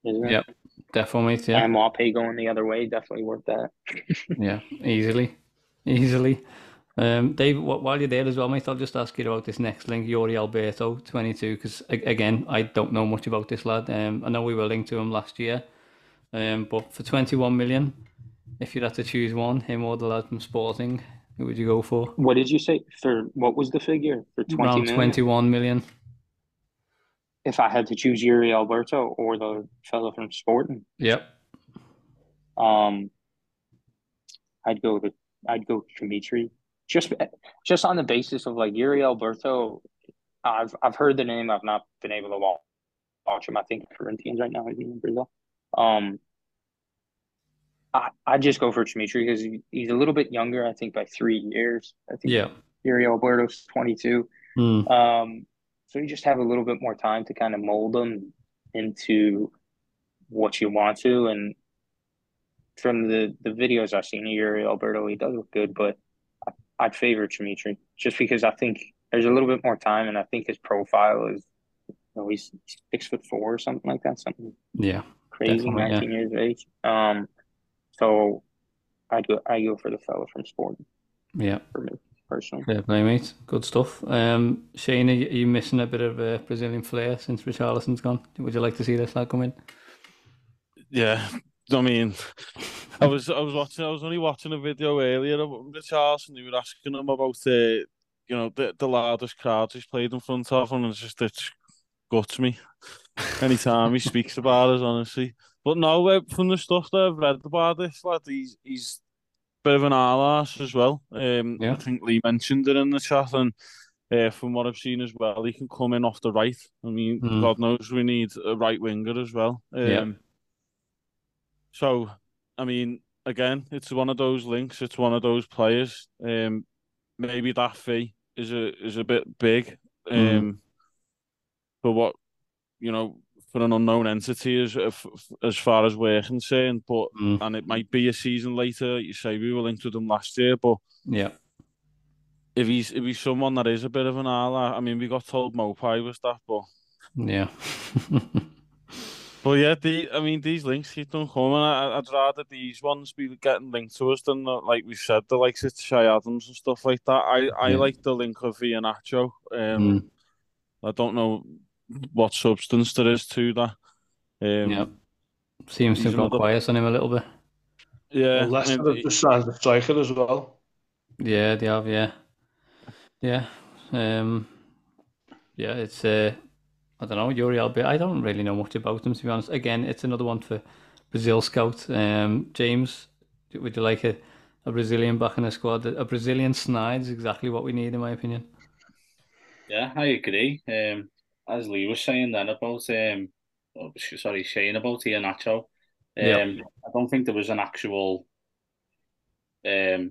isn't it? Yep. Definitely, yeah. And Maupay going the other way definitely worked that. Easily. Dave, while you're there as well, mate, I'll just ask you about this next link, Yuri Alberto, 22, because, again, I don't know much about this lad. I know we were linked to him last year, but for 21 million, if you'd had to choose one, him or the lad from Sporting, who would you go for? What did you say? For what was the figure? For 20 around million? 21 million. If I had to choose Yuri Alberto or the fellow from Sporting, I'd go Chermiti. Just on the basis of, like, Yuri Alberto, I've heard the name. I've not been able to watch him. I think Corinthians right now is in Brazil. I just go for Chermiti because he's a little bit younger. I think by 3 years. I think Yuri Alberto's 22. So you just have a little bit more time to kind of mold them into what you want to. And from the videos I've seen of Yuri Alberto, he does look good, but I'd favor Chermiti just because I think there's a little bit more time, and I think his profile is, he's 6'4" or something like that, something crazy, 19 years of age. So I go for the fellow from Sporting. Yeah, for me. Personally. Yeah, mate. Good stuff. Shane, are you missing a bit of a Brazilian flair since Richarlison's gone? Would you like to see this lad come in? Yeah, I mean, I was only watching a video earlier of Richarlison, and they were asking him about you know, the loudest crowds he's played in front of, and it guts me anytime he speaks about it, honestly. But no, from the stuff that I've read about this lad, he's a bit of an all-arse as well. I think Lee mentioned it in the chat, and from what I've seen as well, he can come in off the right. I mean, God knows we need a right winger as well. So, I mean, again, it's one of those links. It's one of those players. Maybe that fee is a bit big for what, you know, for an unknown entity as far as we're concerned. But and it might be a season later. You say we were linked with him last year, but if he's someone that is a bit of an ally, I mean, we got told Maupay was that, but But yeah, these links keep on coming. I'd rather these ones be getting linked to us than, like we said, the likes of Che Adams and stuff like that. I like the link of Iheanacho. I don't know what substance there is to that. Seems to have gone quiet on him a little bit. Yeah. Leicester have just signed a striker as well. Yeah, they have, yeah. It's... I don't know, Yuri Alberto. I don't really know much about him, to be honest. Again, it's another one for Brazil Scout. James, would you like a Brazilian back in the squad? A Brazilian snide is exactly what we need, in my opinion. Yeah, I agree. As Lee was saying then about, Shane about Iheanacho, I don't think there was an actual, there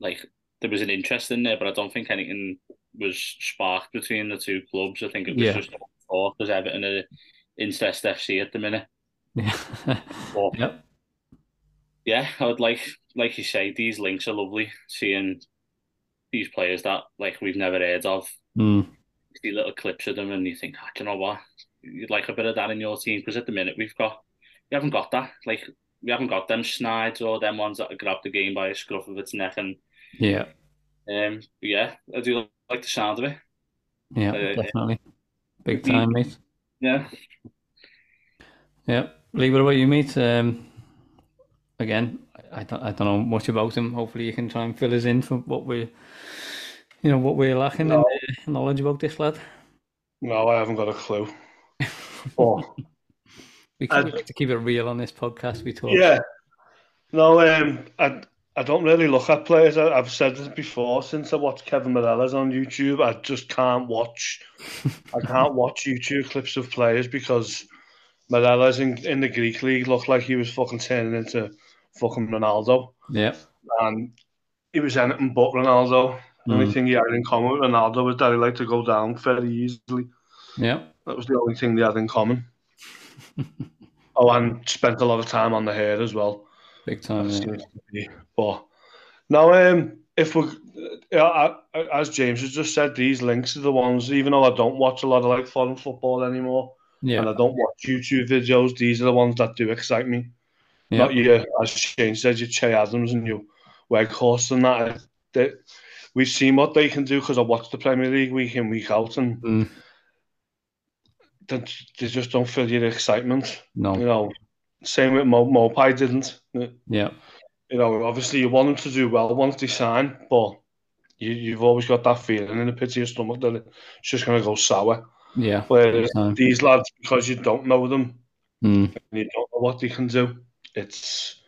was an interest in there, but I don't think anything was sparked between the two clubs. I think it was just talk, because Everton are interest FC at the minute. I would like you say, these links are lovely. Seeing these players that we've never heard of, you see little clips of them, and you think, do you know what? You'd like a bit of that in your team, because at the minute we haven't got that. We haven't got them snides or them ones that grab the game by a scruff of its neck, and I do like the sound of it. Yeah, definitely. Big time, mate. Yeah. Lee, what about you, mate? Again, I don't know much about him. Hopefully you can try and fill us in for what we're lacking in knowledge about this lad. No, I haven't got a clue. We like to keep it real on this podcast. We talk. Yeah. No, I don't really look at players. I've said this before. Since I watched Kevin Mirella's on YouTube, I just can't watch. I can't watch YouTube clips of players, because Mirella's in the Greek league looked like he was fucking turning into fucking Ronaldo. Yeah, and he was anything but Ronaldo. The only thing he had in common with Ronaldo was that he liked to go down fairly easily. Yeah, that was the only thing they had in common. And spent a lot of time on the hair as well. Big time, but now, if we, as James has just said, these links are the ones. Even though I don't watch a lot of foreign football anymore, and I don't watch YouTube videos, these are the ones that do excite me. Yeah. Not you, as Shane said, your Che Adams and your Weghorst and that. We've seen what they can do, because I watch the Premier League week in, week out, and they just don't fill you the excitement. No, you know. Same with Maupay didn't. Yeah. You know, obviously you want them to do well once they sign, but you've always got that feeling in the pit of your stomach that it's just going to go sour. Yeah. Whereas these lads, because you don't know them, and you don't know what they can do, it's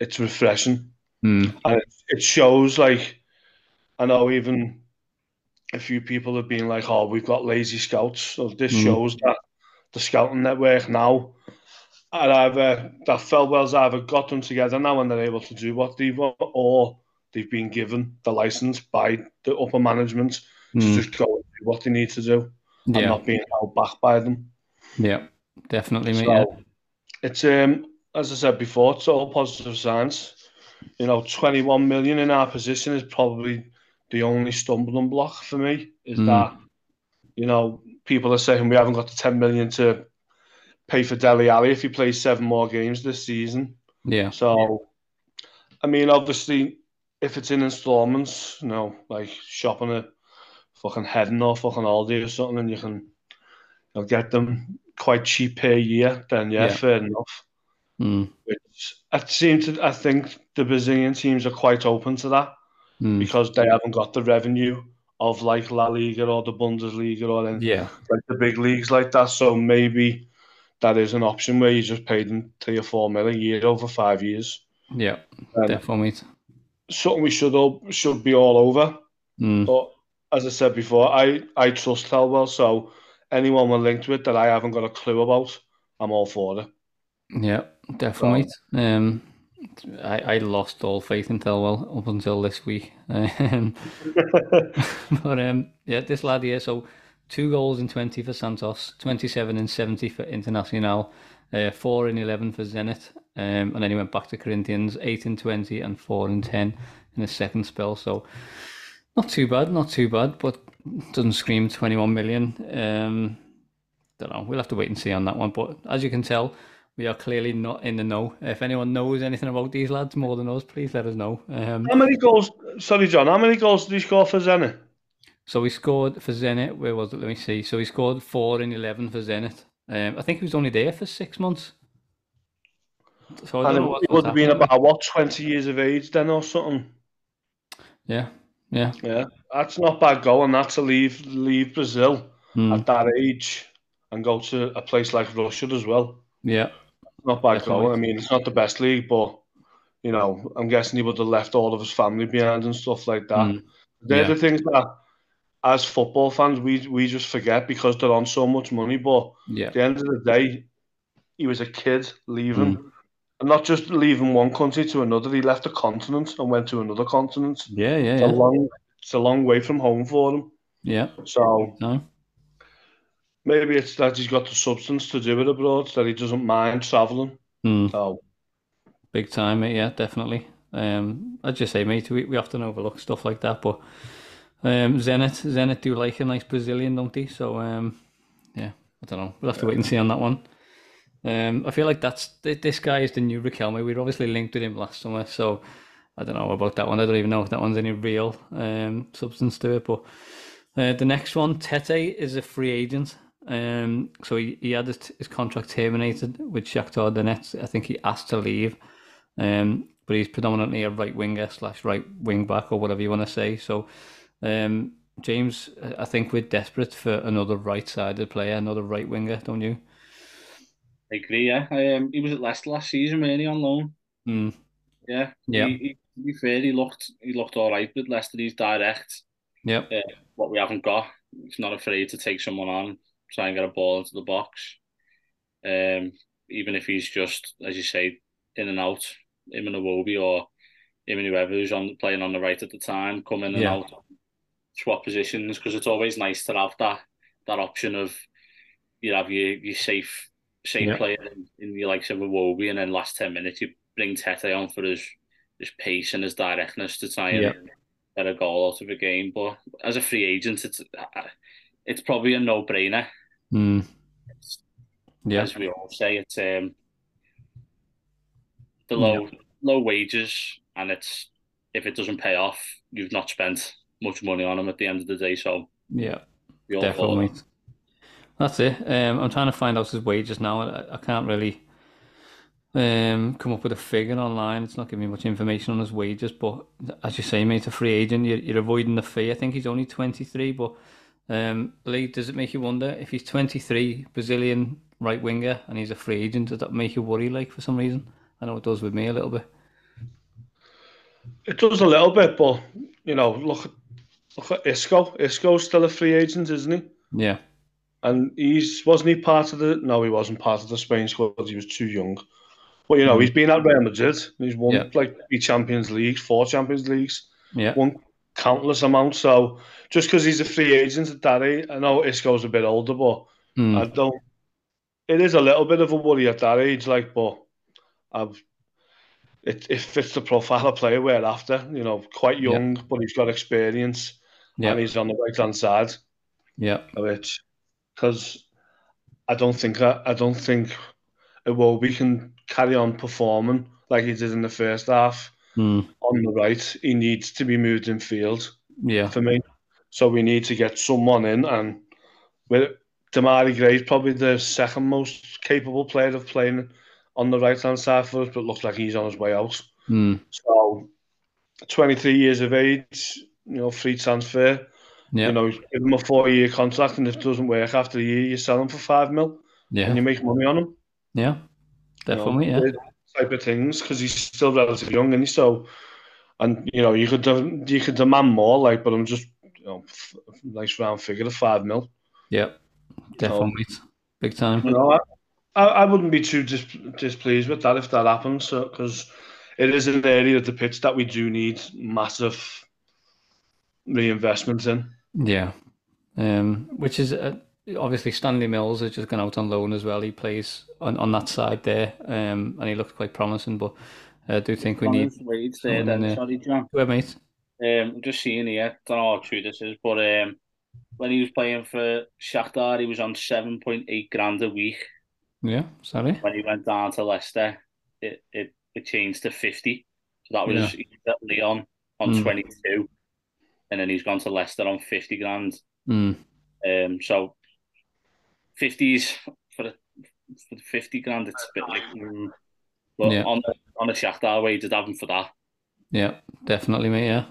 refreshing. And it shows, I know even a few people have been like, oh, we've got lazy scouts. So this shows that the scouting network now, that Thelwell's either got them together now and they're able to do what they want, or they've been given the license by the upper management to just go and do what they need to do and not being held back by them. Yeah, definitely, mate. So it's, as I said before, it's all positive signs. You know, 21 million in our position is probably the only stumbling block for me, is that, you know, people are saying we haven't got the 10 million to pay for Dele Alli if he plays 7 more games this season. Yeah. So, I mean, obviously, if it's in installments, you know, shopping a fucking Heading or fucking Aldi or something, and you'll get them quite cheap per year, then fair enough. Which I think the Brazilian teams are quite open to that because they haven't got the revenue of like La Liga or the Bundesliga or anything, like the big leagues like that. So maybe that is an option where you just pay them 3 or 4 million a year over 5 years. Yeah, definitely. Something we should be all over. But as I said before, I trust Thelwell, so anyone we're linked with that I haven't got a clue about, I'm all for it. Yeah, definitely. So, I lost all faith in Thelwell up until this week. But this lad here, so 2 goals in 20 for Santos, 27 in 70 for Internacional, 4 in 11 for Zenit, and then he went back to Corinthians, 8 in 20 and 4 in 10 in his second spell. So not too bad, but doesn't scream 21 million. Don't know. We'll have to wait and see on that one. But as you can tell, we are clearly not in the know. If anyone knows anything about these lads more than us, please let us know. How many goals? Sorry, John. How many goals did he score for Zenit? So he scored for Zenit. Where was it? Let me see. So he scored 4 in 11 for Zenit. I think he was only there for 6 months. So I don't know, he would have been about 20 years of age then or something. Yeah. That's not bad going. That's to leave Brazil at that age and go to a place like Russia as well. Yeah. Not bad going. I mean, it's not the best league, but, you know, I'm guessing he would have left all of his family behind and stuff like that. They're the things that, as football fans, we just forget because they're on so much money. But at the end of the day, he was a kid leaving. And not just leaving one country to another. He left a continent and went to another continent. It's a long way from home for him. Yeah. So... No. Maybe it's that he's got the substance to do it abroad, that he doesn't mind travelling. So, big time, mate, yeah, definitely. I'd just say, mate, we often overlook stuff like that, but Zenit do like a nice Brazilian, don't they? So, I don't know. We'll have to wait and see on that one. I feel like this guy is the new Riquelme. We were obviously linked with him last summer, so I don't know about that one. I don't even know if that one's any real substance to it, but the next one, Tete, is a free agent. So he had his contract terminated with Shakhtar Donetsk. I think he asked to leave, but he's predominantly a right winger / right wing back or whatever you want to say. So James, I think we're desperate for another right-sided player, another right winger, don't you? I agree. Yeah, he was at Leicester last season, really, on loan. Yeah. To be fair, he looked all right with Leicester. He's direct. Yeah. What we haven't got, he's not afraid to take someone on. Try and get a ball into the box, even if he's just, as you say, in and out, him and Iwobi or him and whoever who's playing on the right at the time, come in and out, swap positions, because it's always nice to have that option of you have your safe player in your likes of Iwobi, and then last 10 minutes you bring Tete on for his pace and his directness to try and get a goal out of a game. But as a free agent, it's probably a no-brainer. As we all say, it's the low wages, and it's if it doesn't pay off, you've not spent much money on them at the end of the day. So definitely, that's it. I'm trying to find out his wages now. I can't really come up with a figure online. It's not giving me much information on his wages, but as you say, mate, a free agent, you're avoiding the fee. I think he's only 23, but. Lee, does it make you wonder if he's 23, Brazilian right winger, and he's a free agent? Does that make you worry, like, for some reason? I know it does with me a little bit. It does a little bit, but you know, look at Isco. Isco's still a free agent, isn't he? Yeah. And he wasn't part of the Spain squad. He was too young. But you know, he's been at Real Madrid. And he's won like 3 Champions Leagues, 4 Champions Leagues. Yeah. Won countless amounts. So just because he's a free agent at that age, I know Isco's a bit older, but it is a little bit of a worry at that age, like, but it fits the profile of player we're after, you know, quite young, but he's got experience and he's on the right hand side. Yeah. Which, because I don't think Iwobi can carry on performing like he did in the first half. On the right, he needs to be moved in field. Yeah, for me. So we need to get someone in, and Damari Gray's probably the second most capable player of playing on the right-hand side for us, but looks like he's on his way out. So, 23 years of age, you know, free transfer. Yeah. You know, give him a 4-year contract, and if it doesn't work after a year, you sell him for 5 mil, and you make money on him. Yeah, definitely, you know, type of things, because he's still relatively young, and he's so, and you know, you could demand more, like, but I'm just, you know, nice round figure of 5 mil. Yeah, definitely, so, big time. You know, I wouldn't be too displeased with that if that happens, because it is an area of the pitch that we do need massive reinvestment in. Yeah, which is obviously Stanley Mills has just gone out on loan as well. He plays on that side there, and he looks quite promising. But I do think we need. Wait, then. Sorry, John. Where, mate? I'm just seeing here. I don't know how true this is, but when he was playing for Shakhtar, he was on 7.8 grand a week. Yeah, sorry. When he went down to Leicester, it changed to 50. So that was Leon on 22, and then he's gone to Leicester on 50 grand. So 50s for 50 grand, it's a bit like, but on a Shakhtar wage, I'd have him for that. Yeah, definitely, mate. Yeah.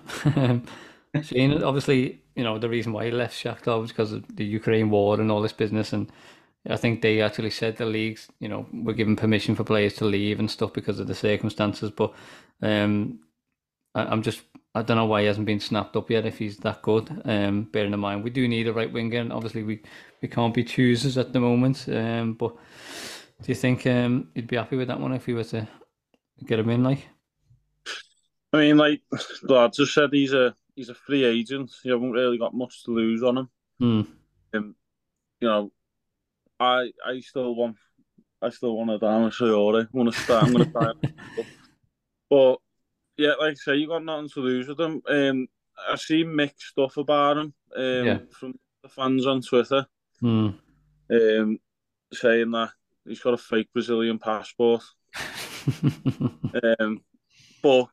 Shane, obviously, you know, the reason why he left Shakhtar was because of the Ukraine war and all this business, and I think they actually said the leagues, you know, were given permission for players to leave and stuff because of the circumstances. But I don't know why he hasn't been snapped up yet if he's that good. Bearing in mind, we do need a right winger, and obviously we can't be choosers at the moment. But do you think he'd be happy with that one if he were to get him in? Like, I mean, like the lad just said, he's a free agent. You haven't really got much to lose on him. You know. I still want a Adama Traore. I'm gonna start. But yeah, like I say, you got nothing to lose with him. I see mixed stuff about him from the fans on Twitter, saying that he's got a fake Brazilian passport. But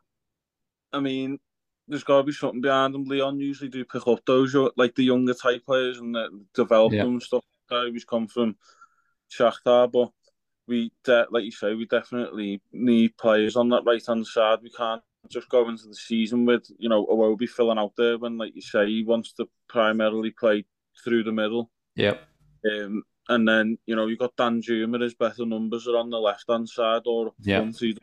I mean, there's got to be something behind him. Leon usually do pick up those, like, the younger type players and develop them and stuff. He's come from Shakhtar, but we, like you say, we definitely need players on that right-hand side. We can't just go into the season with, you know, Iwobi filling out there when, like you say, he wants to primarily play through the middle. Yep. And then, you know, you've got Danjuma, his better numbers are on the left-hand side, or once his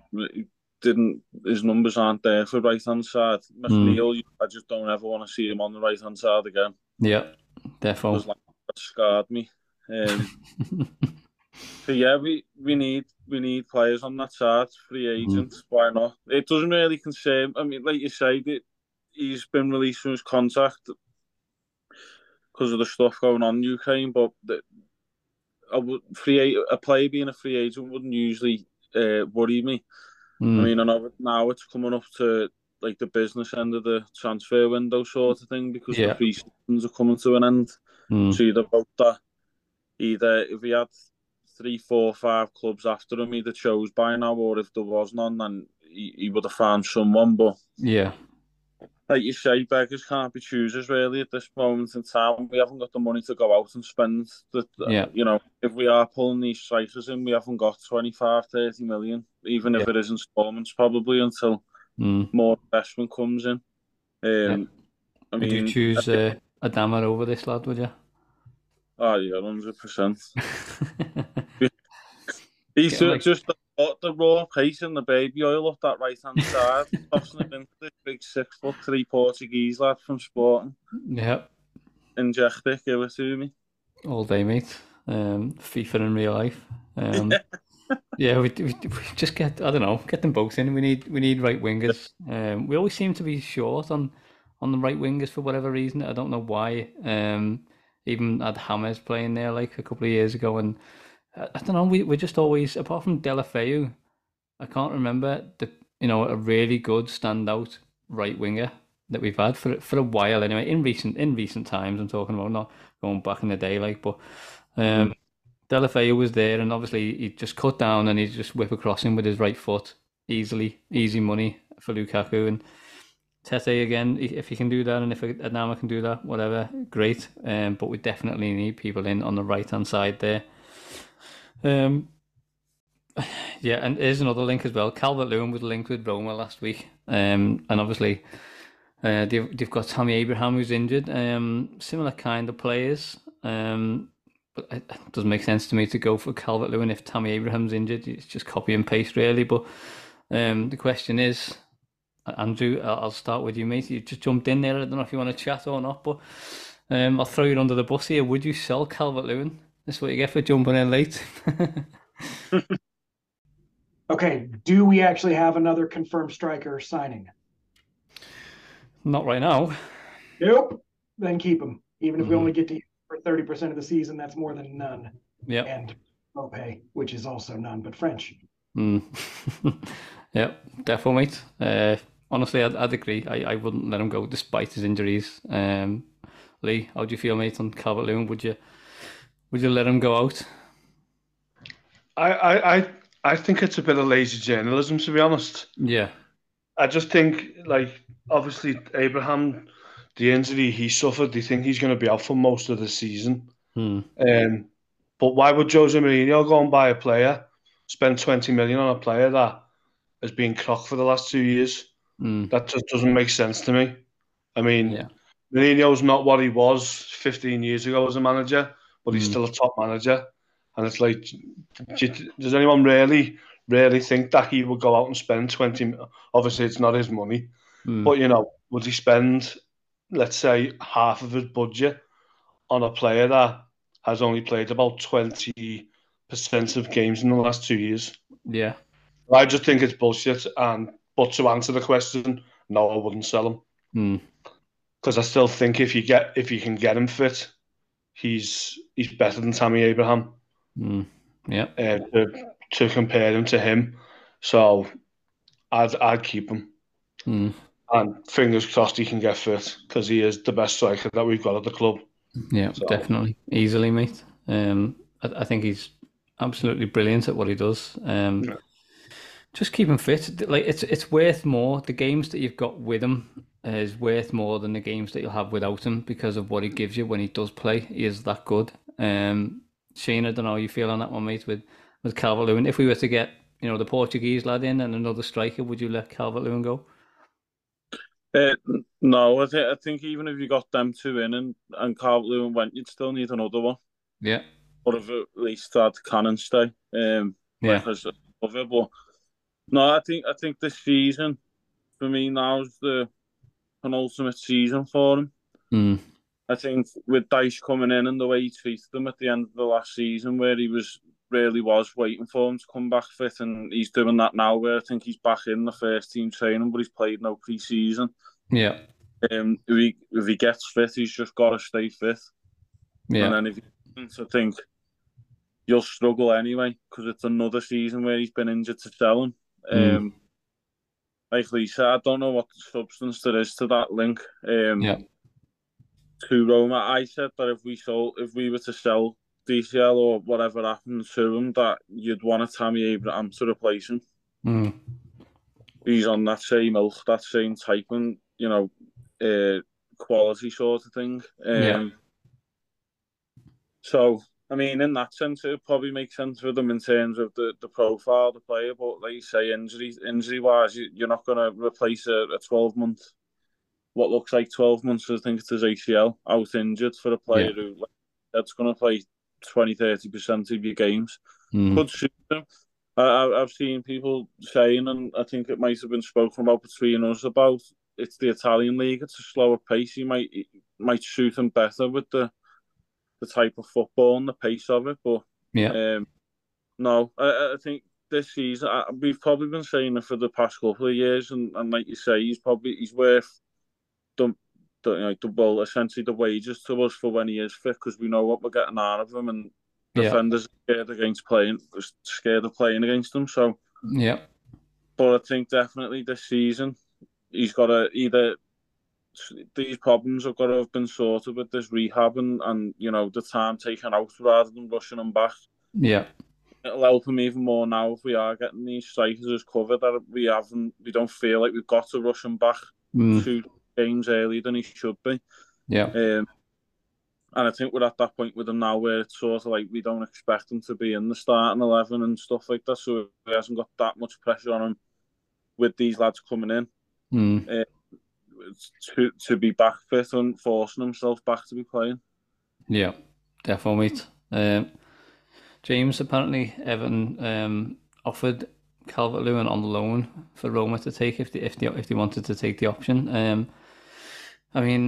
numbers aren't there for right-hand side. Neal, I just don't ever want to see him on the right-hand side again. Yeah, definitely. Scarred me. So yeah, we need players on that side, free agents. Why not? It doesn't really concern. I mean, like you say, he's been released from his contract because of the stuff going on in Ukraine. But a player being a free agent wouldn't usually worry me. I mean, I know now it's coming up to, like, the business end of the transfer window sort of thing, because the pre-seasons are coming to an end. So you'd have hoped that either if he had 3, 4, 5 clubs after him, he'd have chose by now, or if there was none, then he would have found someone. But yeah, like you say, beggars can't be choosers really at this moment in time. We haven't got the money to go out and spend. You know, if we are pulling these strikers in, we haven't got 25, 30 million, even if it is installments probably, until more investment comes in. I mean, would you choose Adama over this lad, would you? Oh yeah, 100%. He's just the raw pace and the baby oil off that right hand side, tossing it into this big 6'3" Portuguese lad from Sporting. Yep. Inject it, give it to me. All day, mate. FIFA in real life. Yeah, we just get them both in. We need right wingers. We always seem to be short on the right wingers for whatever reason. I don't know why. Even had James playing there like a couple of years ago, and I don't know, we're just always, apart from Delafeu, I can't remember a really good standout right winger that we've had for a while anyway, in recent times. I'm talking about, not going back in the day, like, but Delafeu was there, and obviously he just cut down and he just whip across him with his right foot, easy money for Lukaku, and Tete again, if he can do that, and if Adama can do that, whatever, great. But we definitely need people in on the right-hand side there. Yeah, and here's another link as well. Calvert Lewin was linked with Roma last week. And obviously they've got Tammy Abraham, who's injured. Similar kind of players. But it doesn't make sense to me to go for Calvert Lewin if Tammy Abraham's injured. It's just copy and paste, really. But the question is, Andrew, I'll start with you, mate. You just jumped in there. I don't know if you want to chat or not, but I'll throw you under the bus here. Would you sell Calvert Lewin? That's what you get for jumping in late. Okay, do we actually have another confirmed striker signing? Not right now. Nope. Then keep him. Even if we only get to 30% of the season, that's more than none. Yeah. And Maupay, which is also none, but French. Yep, definitely. Honestly, I'd agree. I wouldn't let him go despite his injuries. Lee, how do you feel, mate, on Calvert-Lewin? Would you let him go out? I think it's a bit of lazy journalism, to be honest. Yeah. I just think, like, obviously Abraham, the injury he suffered, they think he's going to be out for most of the season. But why would Jose Mourinho go and buy a player, spend 20 million on a player that has been crocked for the last 2 years? That just doesn't make sense to me. I mean, Mourinho's not what he was 15 years ago as a manager, but he's still a top manager. And it's like, does anyone really think that he would go out and spend 20? Obviously, it's not his money. But, you know, would he spend, let's say, half of his budget on a player that has only played about 20% of games in the last 2 years? Yeah. I just think it's bullshit. But to answer the question, no, I wouldn't sell him. Because I still think if you can get him fit, he's better than Tammy Abraham. Yeah. To compare him to him. So I'd keep him. And fingers crossed he can get fit, because he is the best striker that we've got at the club. Yeah, so. Definitely. Easily, mate. I think he's absolutely brilliant at what he does. Yeah. Just keep him fit. Like, it's worth more. The games that you've got with him is worth more than the games that you'll have without him, because of what he gives you when he does play. He is that good. Shane, I don't know how you feel on that one, mate, with Calvert-Lewin. If we were to get, you know, the Portuguese lad in and another striker, would you let Calvert-Lewin go? No, I think even if you got them two in and Calvert-Lewin went, you'd still need another one. Yeah. Or if at least had Cannon stay. Yeah. Because of it. But no, I think this season for me now is the penultimate season for him. I think with Dyche coming in and the way he treated them at the end of the last season, where he was waiting for him to come back fit, and he's doing that now, where I think he's back in the first team training, but he's played no pre-season. Yeah. If he gets fit, he's just got to stay fit. Yeah. And then if he doesn't, I think you'll struggle anyway, because it's another season where he's been injured to sell him. Like Lee said, I don't know what substance there is to that link. Yeah. To Roma, I said that if we were to sell DCL or whatever happened to him, that you'd want a Tammy Abraham to replace him. He's on that same ilk, that same type, and you know, quality sort of thing. So I mean, in that sense, it would probably make sense for them in terms of the profile of the player. But like you say, injury wise, you're not going to replace a 12-month. What looks like 12 months, I think it's his ACL, out injured for a player who, like, that's going to play 20-30% of your games. Could suit him. I've seen people saying, and I think it might have been spoken about between us, about it's the Italian league, it's a slower pace. He might suit him better with the type of football and the pace of it. But no, I think this season, we've probably been saying it for the past couple of years, and like you say, he's worth. Well, essentially the wages to us for when he is fit, because we know what we're getting out of him, and defenders are scared of playing against him. So but I think definitely this season he's got to either these problems have got to have been sorted with this rehab and you know the time taken out rather than rushing him back. Yeah. It'll help him even more now if we are getting these strikers as cover that we don't feel like we've got to rush him back. 2 games earlier than he should be. Yeah. And I think we're at that point with him now where it's sort of like we don't expect him to be in the starting 11 and stuff like that, so he hasn't got that much pressure on him with these lads coming in. To be back fit and forcing himself back to be playing. Yeah, definitely. James, apparently Everton offered Calvert Lewin on loan for Roma to take if they wanted to take the option. I mean,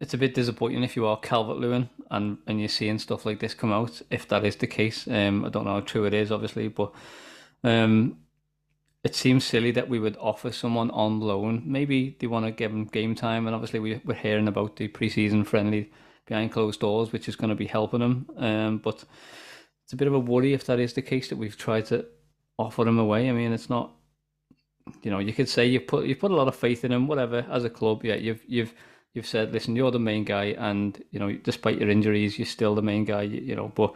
it's a bit disappointing if you are Calvert Lewin and you're seeing stuff like this come out, if that is the case. I don't know how true it is, obviously, but it seems silly that we would offer someone on loan. Maybe they want to give him game time, and obviously we're hearing about the pre-season friendly behind closed doors, which is going to be helping him. But it's a bit of a worry if that is the case, that we've tried to offer him away. I mean, it's not, you know, you could say you put a lot of faith in him, whatever, as a club. Yeah, you've said, listen, you're the main guy, and you know, despite your injuries, you're still the main guy. You know, but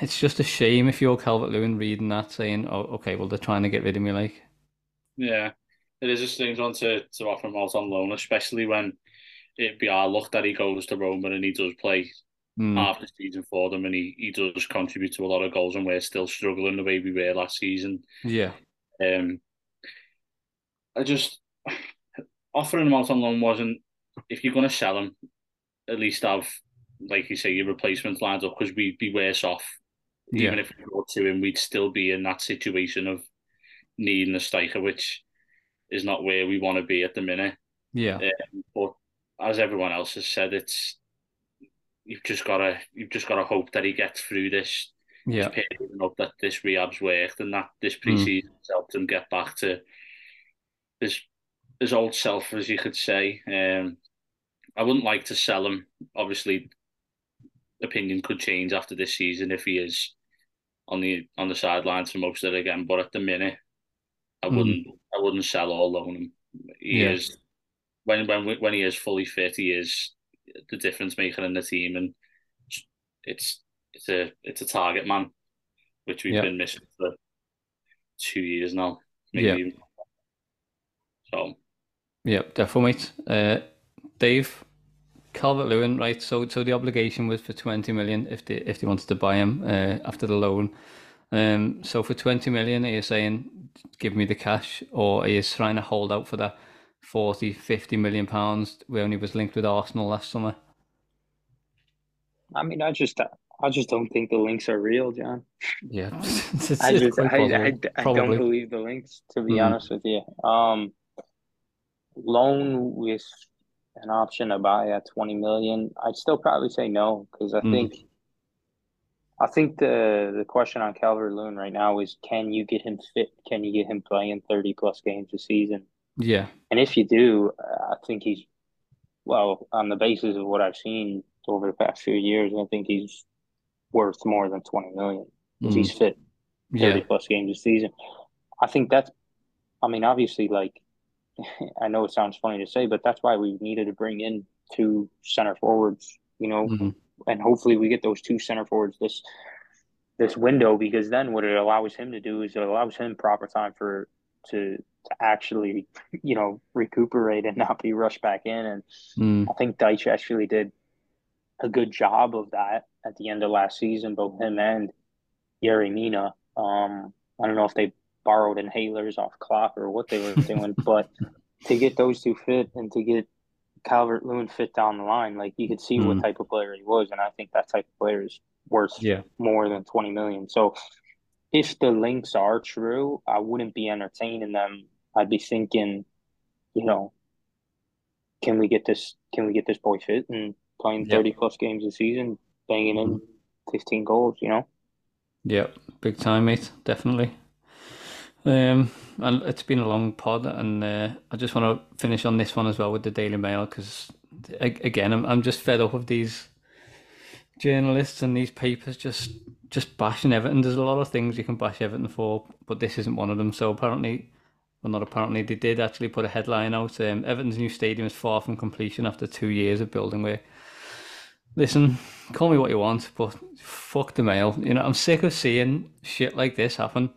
it's just a shame if you're Calvert-Lewin reading that saying, oh, okay, well, they're trying to get rid of me, like. Yeah, it is a strange one to offer him out on loan, especially when it'd be our luck that he goes to Roma and he does play half the season for them, and he does contribute to a lot of goals, and we're still struggling the way we were last season. Yeah. I just... offering him out on loan wasn't... If you're going to sell him, at least have, like you say, your replacements lined up, because we'd be worse off. Yeah. Even if we go to him, we'd still be in that situation of needing a striker, which is not where we want to be at the minute. Yeah. But as everyone else has said, it's you've just gotta hope that he gets through this. Yeah. Period, and hope that this rehab's worked and that this pre-season's helped him get back to his old self, as you could say. I wouldn't like to sell him. Obviously, opinion could change after this season if he is on the sidelines for most of it again. But at the minute, I wouldn't sell or loan him. He is when he is fully fit, he is the difference maker in the team, and it's a target man, which we've been missing for 2 years now. Maybe even. So. Yeah, definitely. Dave, Calvert-Lewin, right? So the obligation was for 20 million if they wanted to buy him after the loan. So for 20 million, are you saying give me the cash, or are you trying to hold out for that 40, 50 million pounds when he was linked with Arsenal last summer? I mean, I just don't think the links are real, John. Yeah, I don't believe the links, to be honest with you. Loan with an option to buy at 20 million, I'd still probably say no, because I think the question on Calvert-Lewin right now is, can you get him fit? Can you get him playing 30 plus games a season? Yeah. And if you do, I think he's, well, on the basis of what I've seen over the past few years, I think he's worth more than 20 million if he's fit 30 plus games a season. I think that's, I mean, obviously, like, I know it sounds funny to say, but that's why we needed to bring in 2 center forwards, you know, and hopefully we get those 2 center forwards this window, because then what it allows him to do is it allows him proper time to actually, you know, recuperate and not be rushed back in. And I think Dyche actually did a good job of that at the end of last season, both him and Yerry Mina. I don't know if they borrowed inhalers off Klopp or what they were doing, but to get those 2 fit and to get Calvert-Lewin fit down the line, like, you could see what type of player he was, and I think that type of player is worth more than 20 million. So if the links are true, I wouldn't be entertaining them. I'd be thinking, you know, can we get this boy fit and playing 30 plus games a season, banging in 15 goals, you know? Yeah, big time, mate, definitely. And it's been a long pod, and I just want to finish on this one as well with the Daily Mail, because again, I'm just fed up of these journalists and these papers just bashing Everton. There's a lot of things you can bash Everton for, but this isn't one of them. So not apparently, they did actually put a headline out. Everton's new stadium is far from completion after 2 years of building work. Listen, call me what you want, but fuck the Mail. You know, I'm sick of seeing shit like this happen.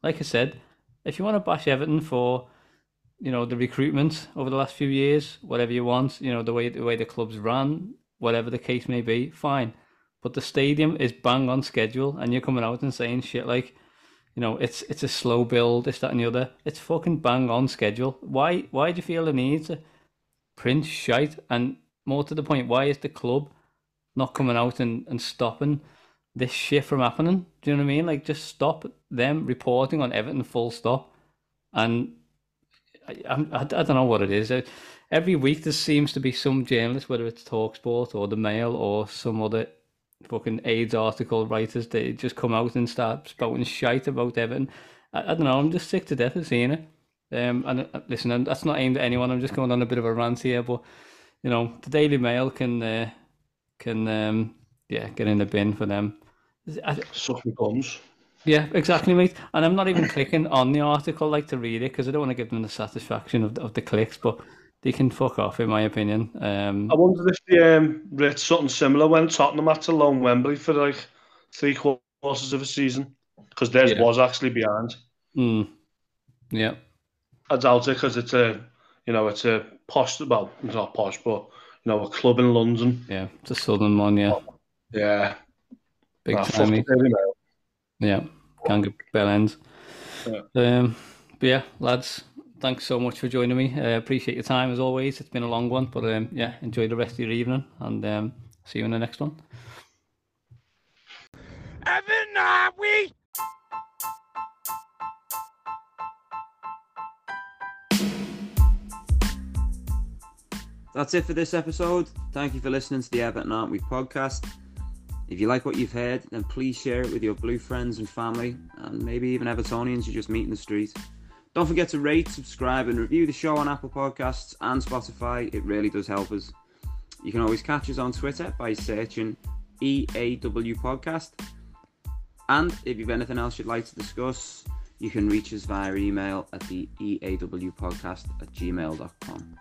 Like I said, if you want to bash Everton for you know, the recruitment over the last few years, whatever you want, you know, the way the clubs ran, whatever the case may be, fine. But the stadium is bang on schedule, and you're coming out and saying shit like, you know, it's a slow build, this, that, and the other. It's fucking bang on schedule. Why do you feel the need to print shite? And more to the point, why is the club not coming out and stopping this shit from happening? Do you know what I mean? Like, just stop them reporting on everything full stop. And I don't know what it is. Every week there seems to be some journalist, whether it's TalkSport or the Mail or some other fucking AIDS article writers, they just come out and start spouting shite about Everton. I don't know, I'm just sick to death of seeing it. And listen, that's not aimed at anyone, I'm just going on a bit of a rant here, but you know, the Daily Mail can get in the bin for them. Suffering comes. Yeah, exactly, mate. And I'm not even clicking on the article like to read it, because I don't want to give them the satisfaction of the clicks, but they can fuck off, in my opinion. I wonder if they read something similar when Tottenham had to loan Wembley for like 3 quarters of a season, because theirs was actually behind. Mm. Yeah, I doubt it, because it's a posh. Well, it's not posh, but you know, a club in London. Yeah, it's a southern one. Yeah. Yeah. Big time. Yeah, can't get bell ends. Yeah. But yeah, lads, thanks so much for joining me. Appreciate your time as always. It's been a long one, but yeah, enjoy the rest of your evening, and see you in the next one. Evan, are we? That's it for this episode. Thank you for listening to the Everton Aren't We podcast. If you like what you've heard, then please share it with your blue friends and family, and maybe even Evertonians you just meet in the street. Don't forget to rate, subscribe and review the show on Apple Podcasts and Spotify. It really does help us. You can always catch us on Twitter by searching EAW Podcast. And if you've anything else you'd like to discuss, you can reach us via email at the EAWpodcast@gmail.com.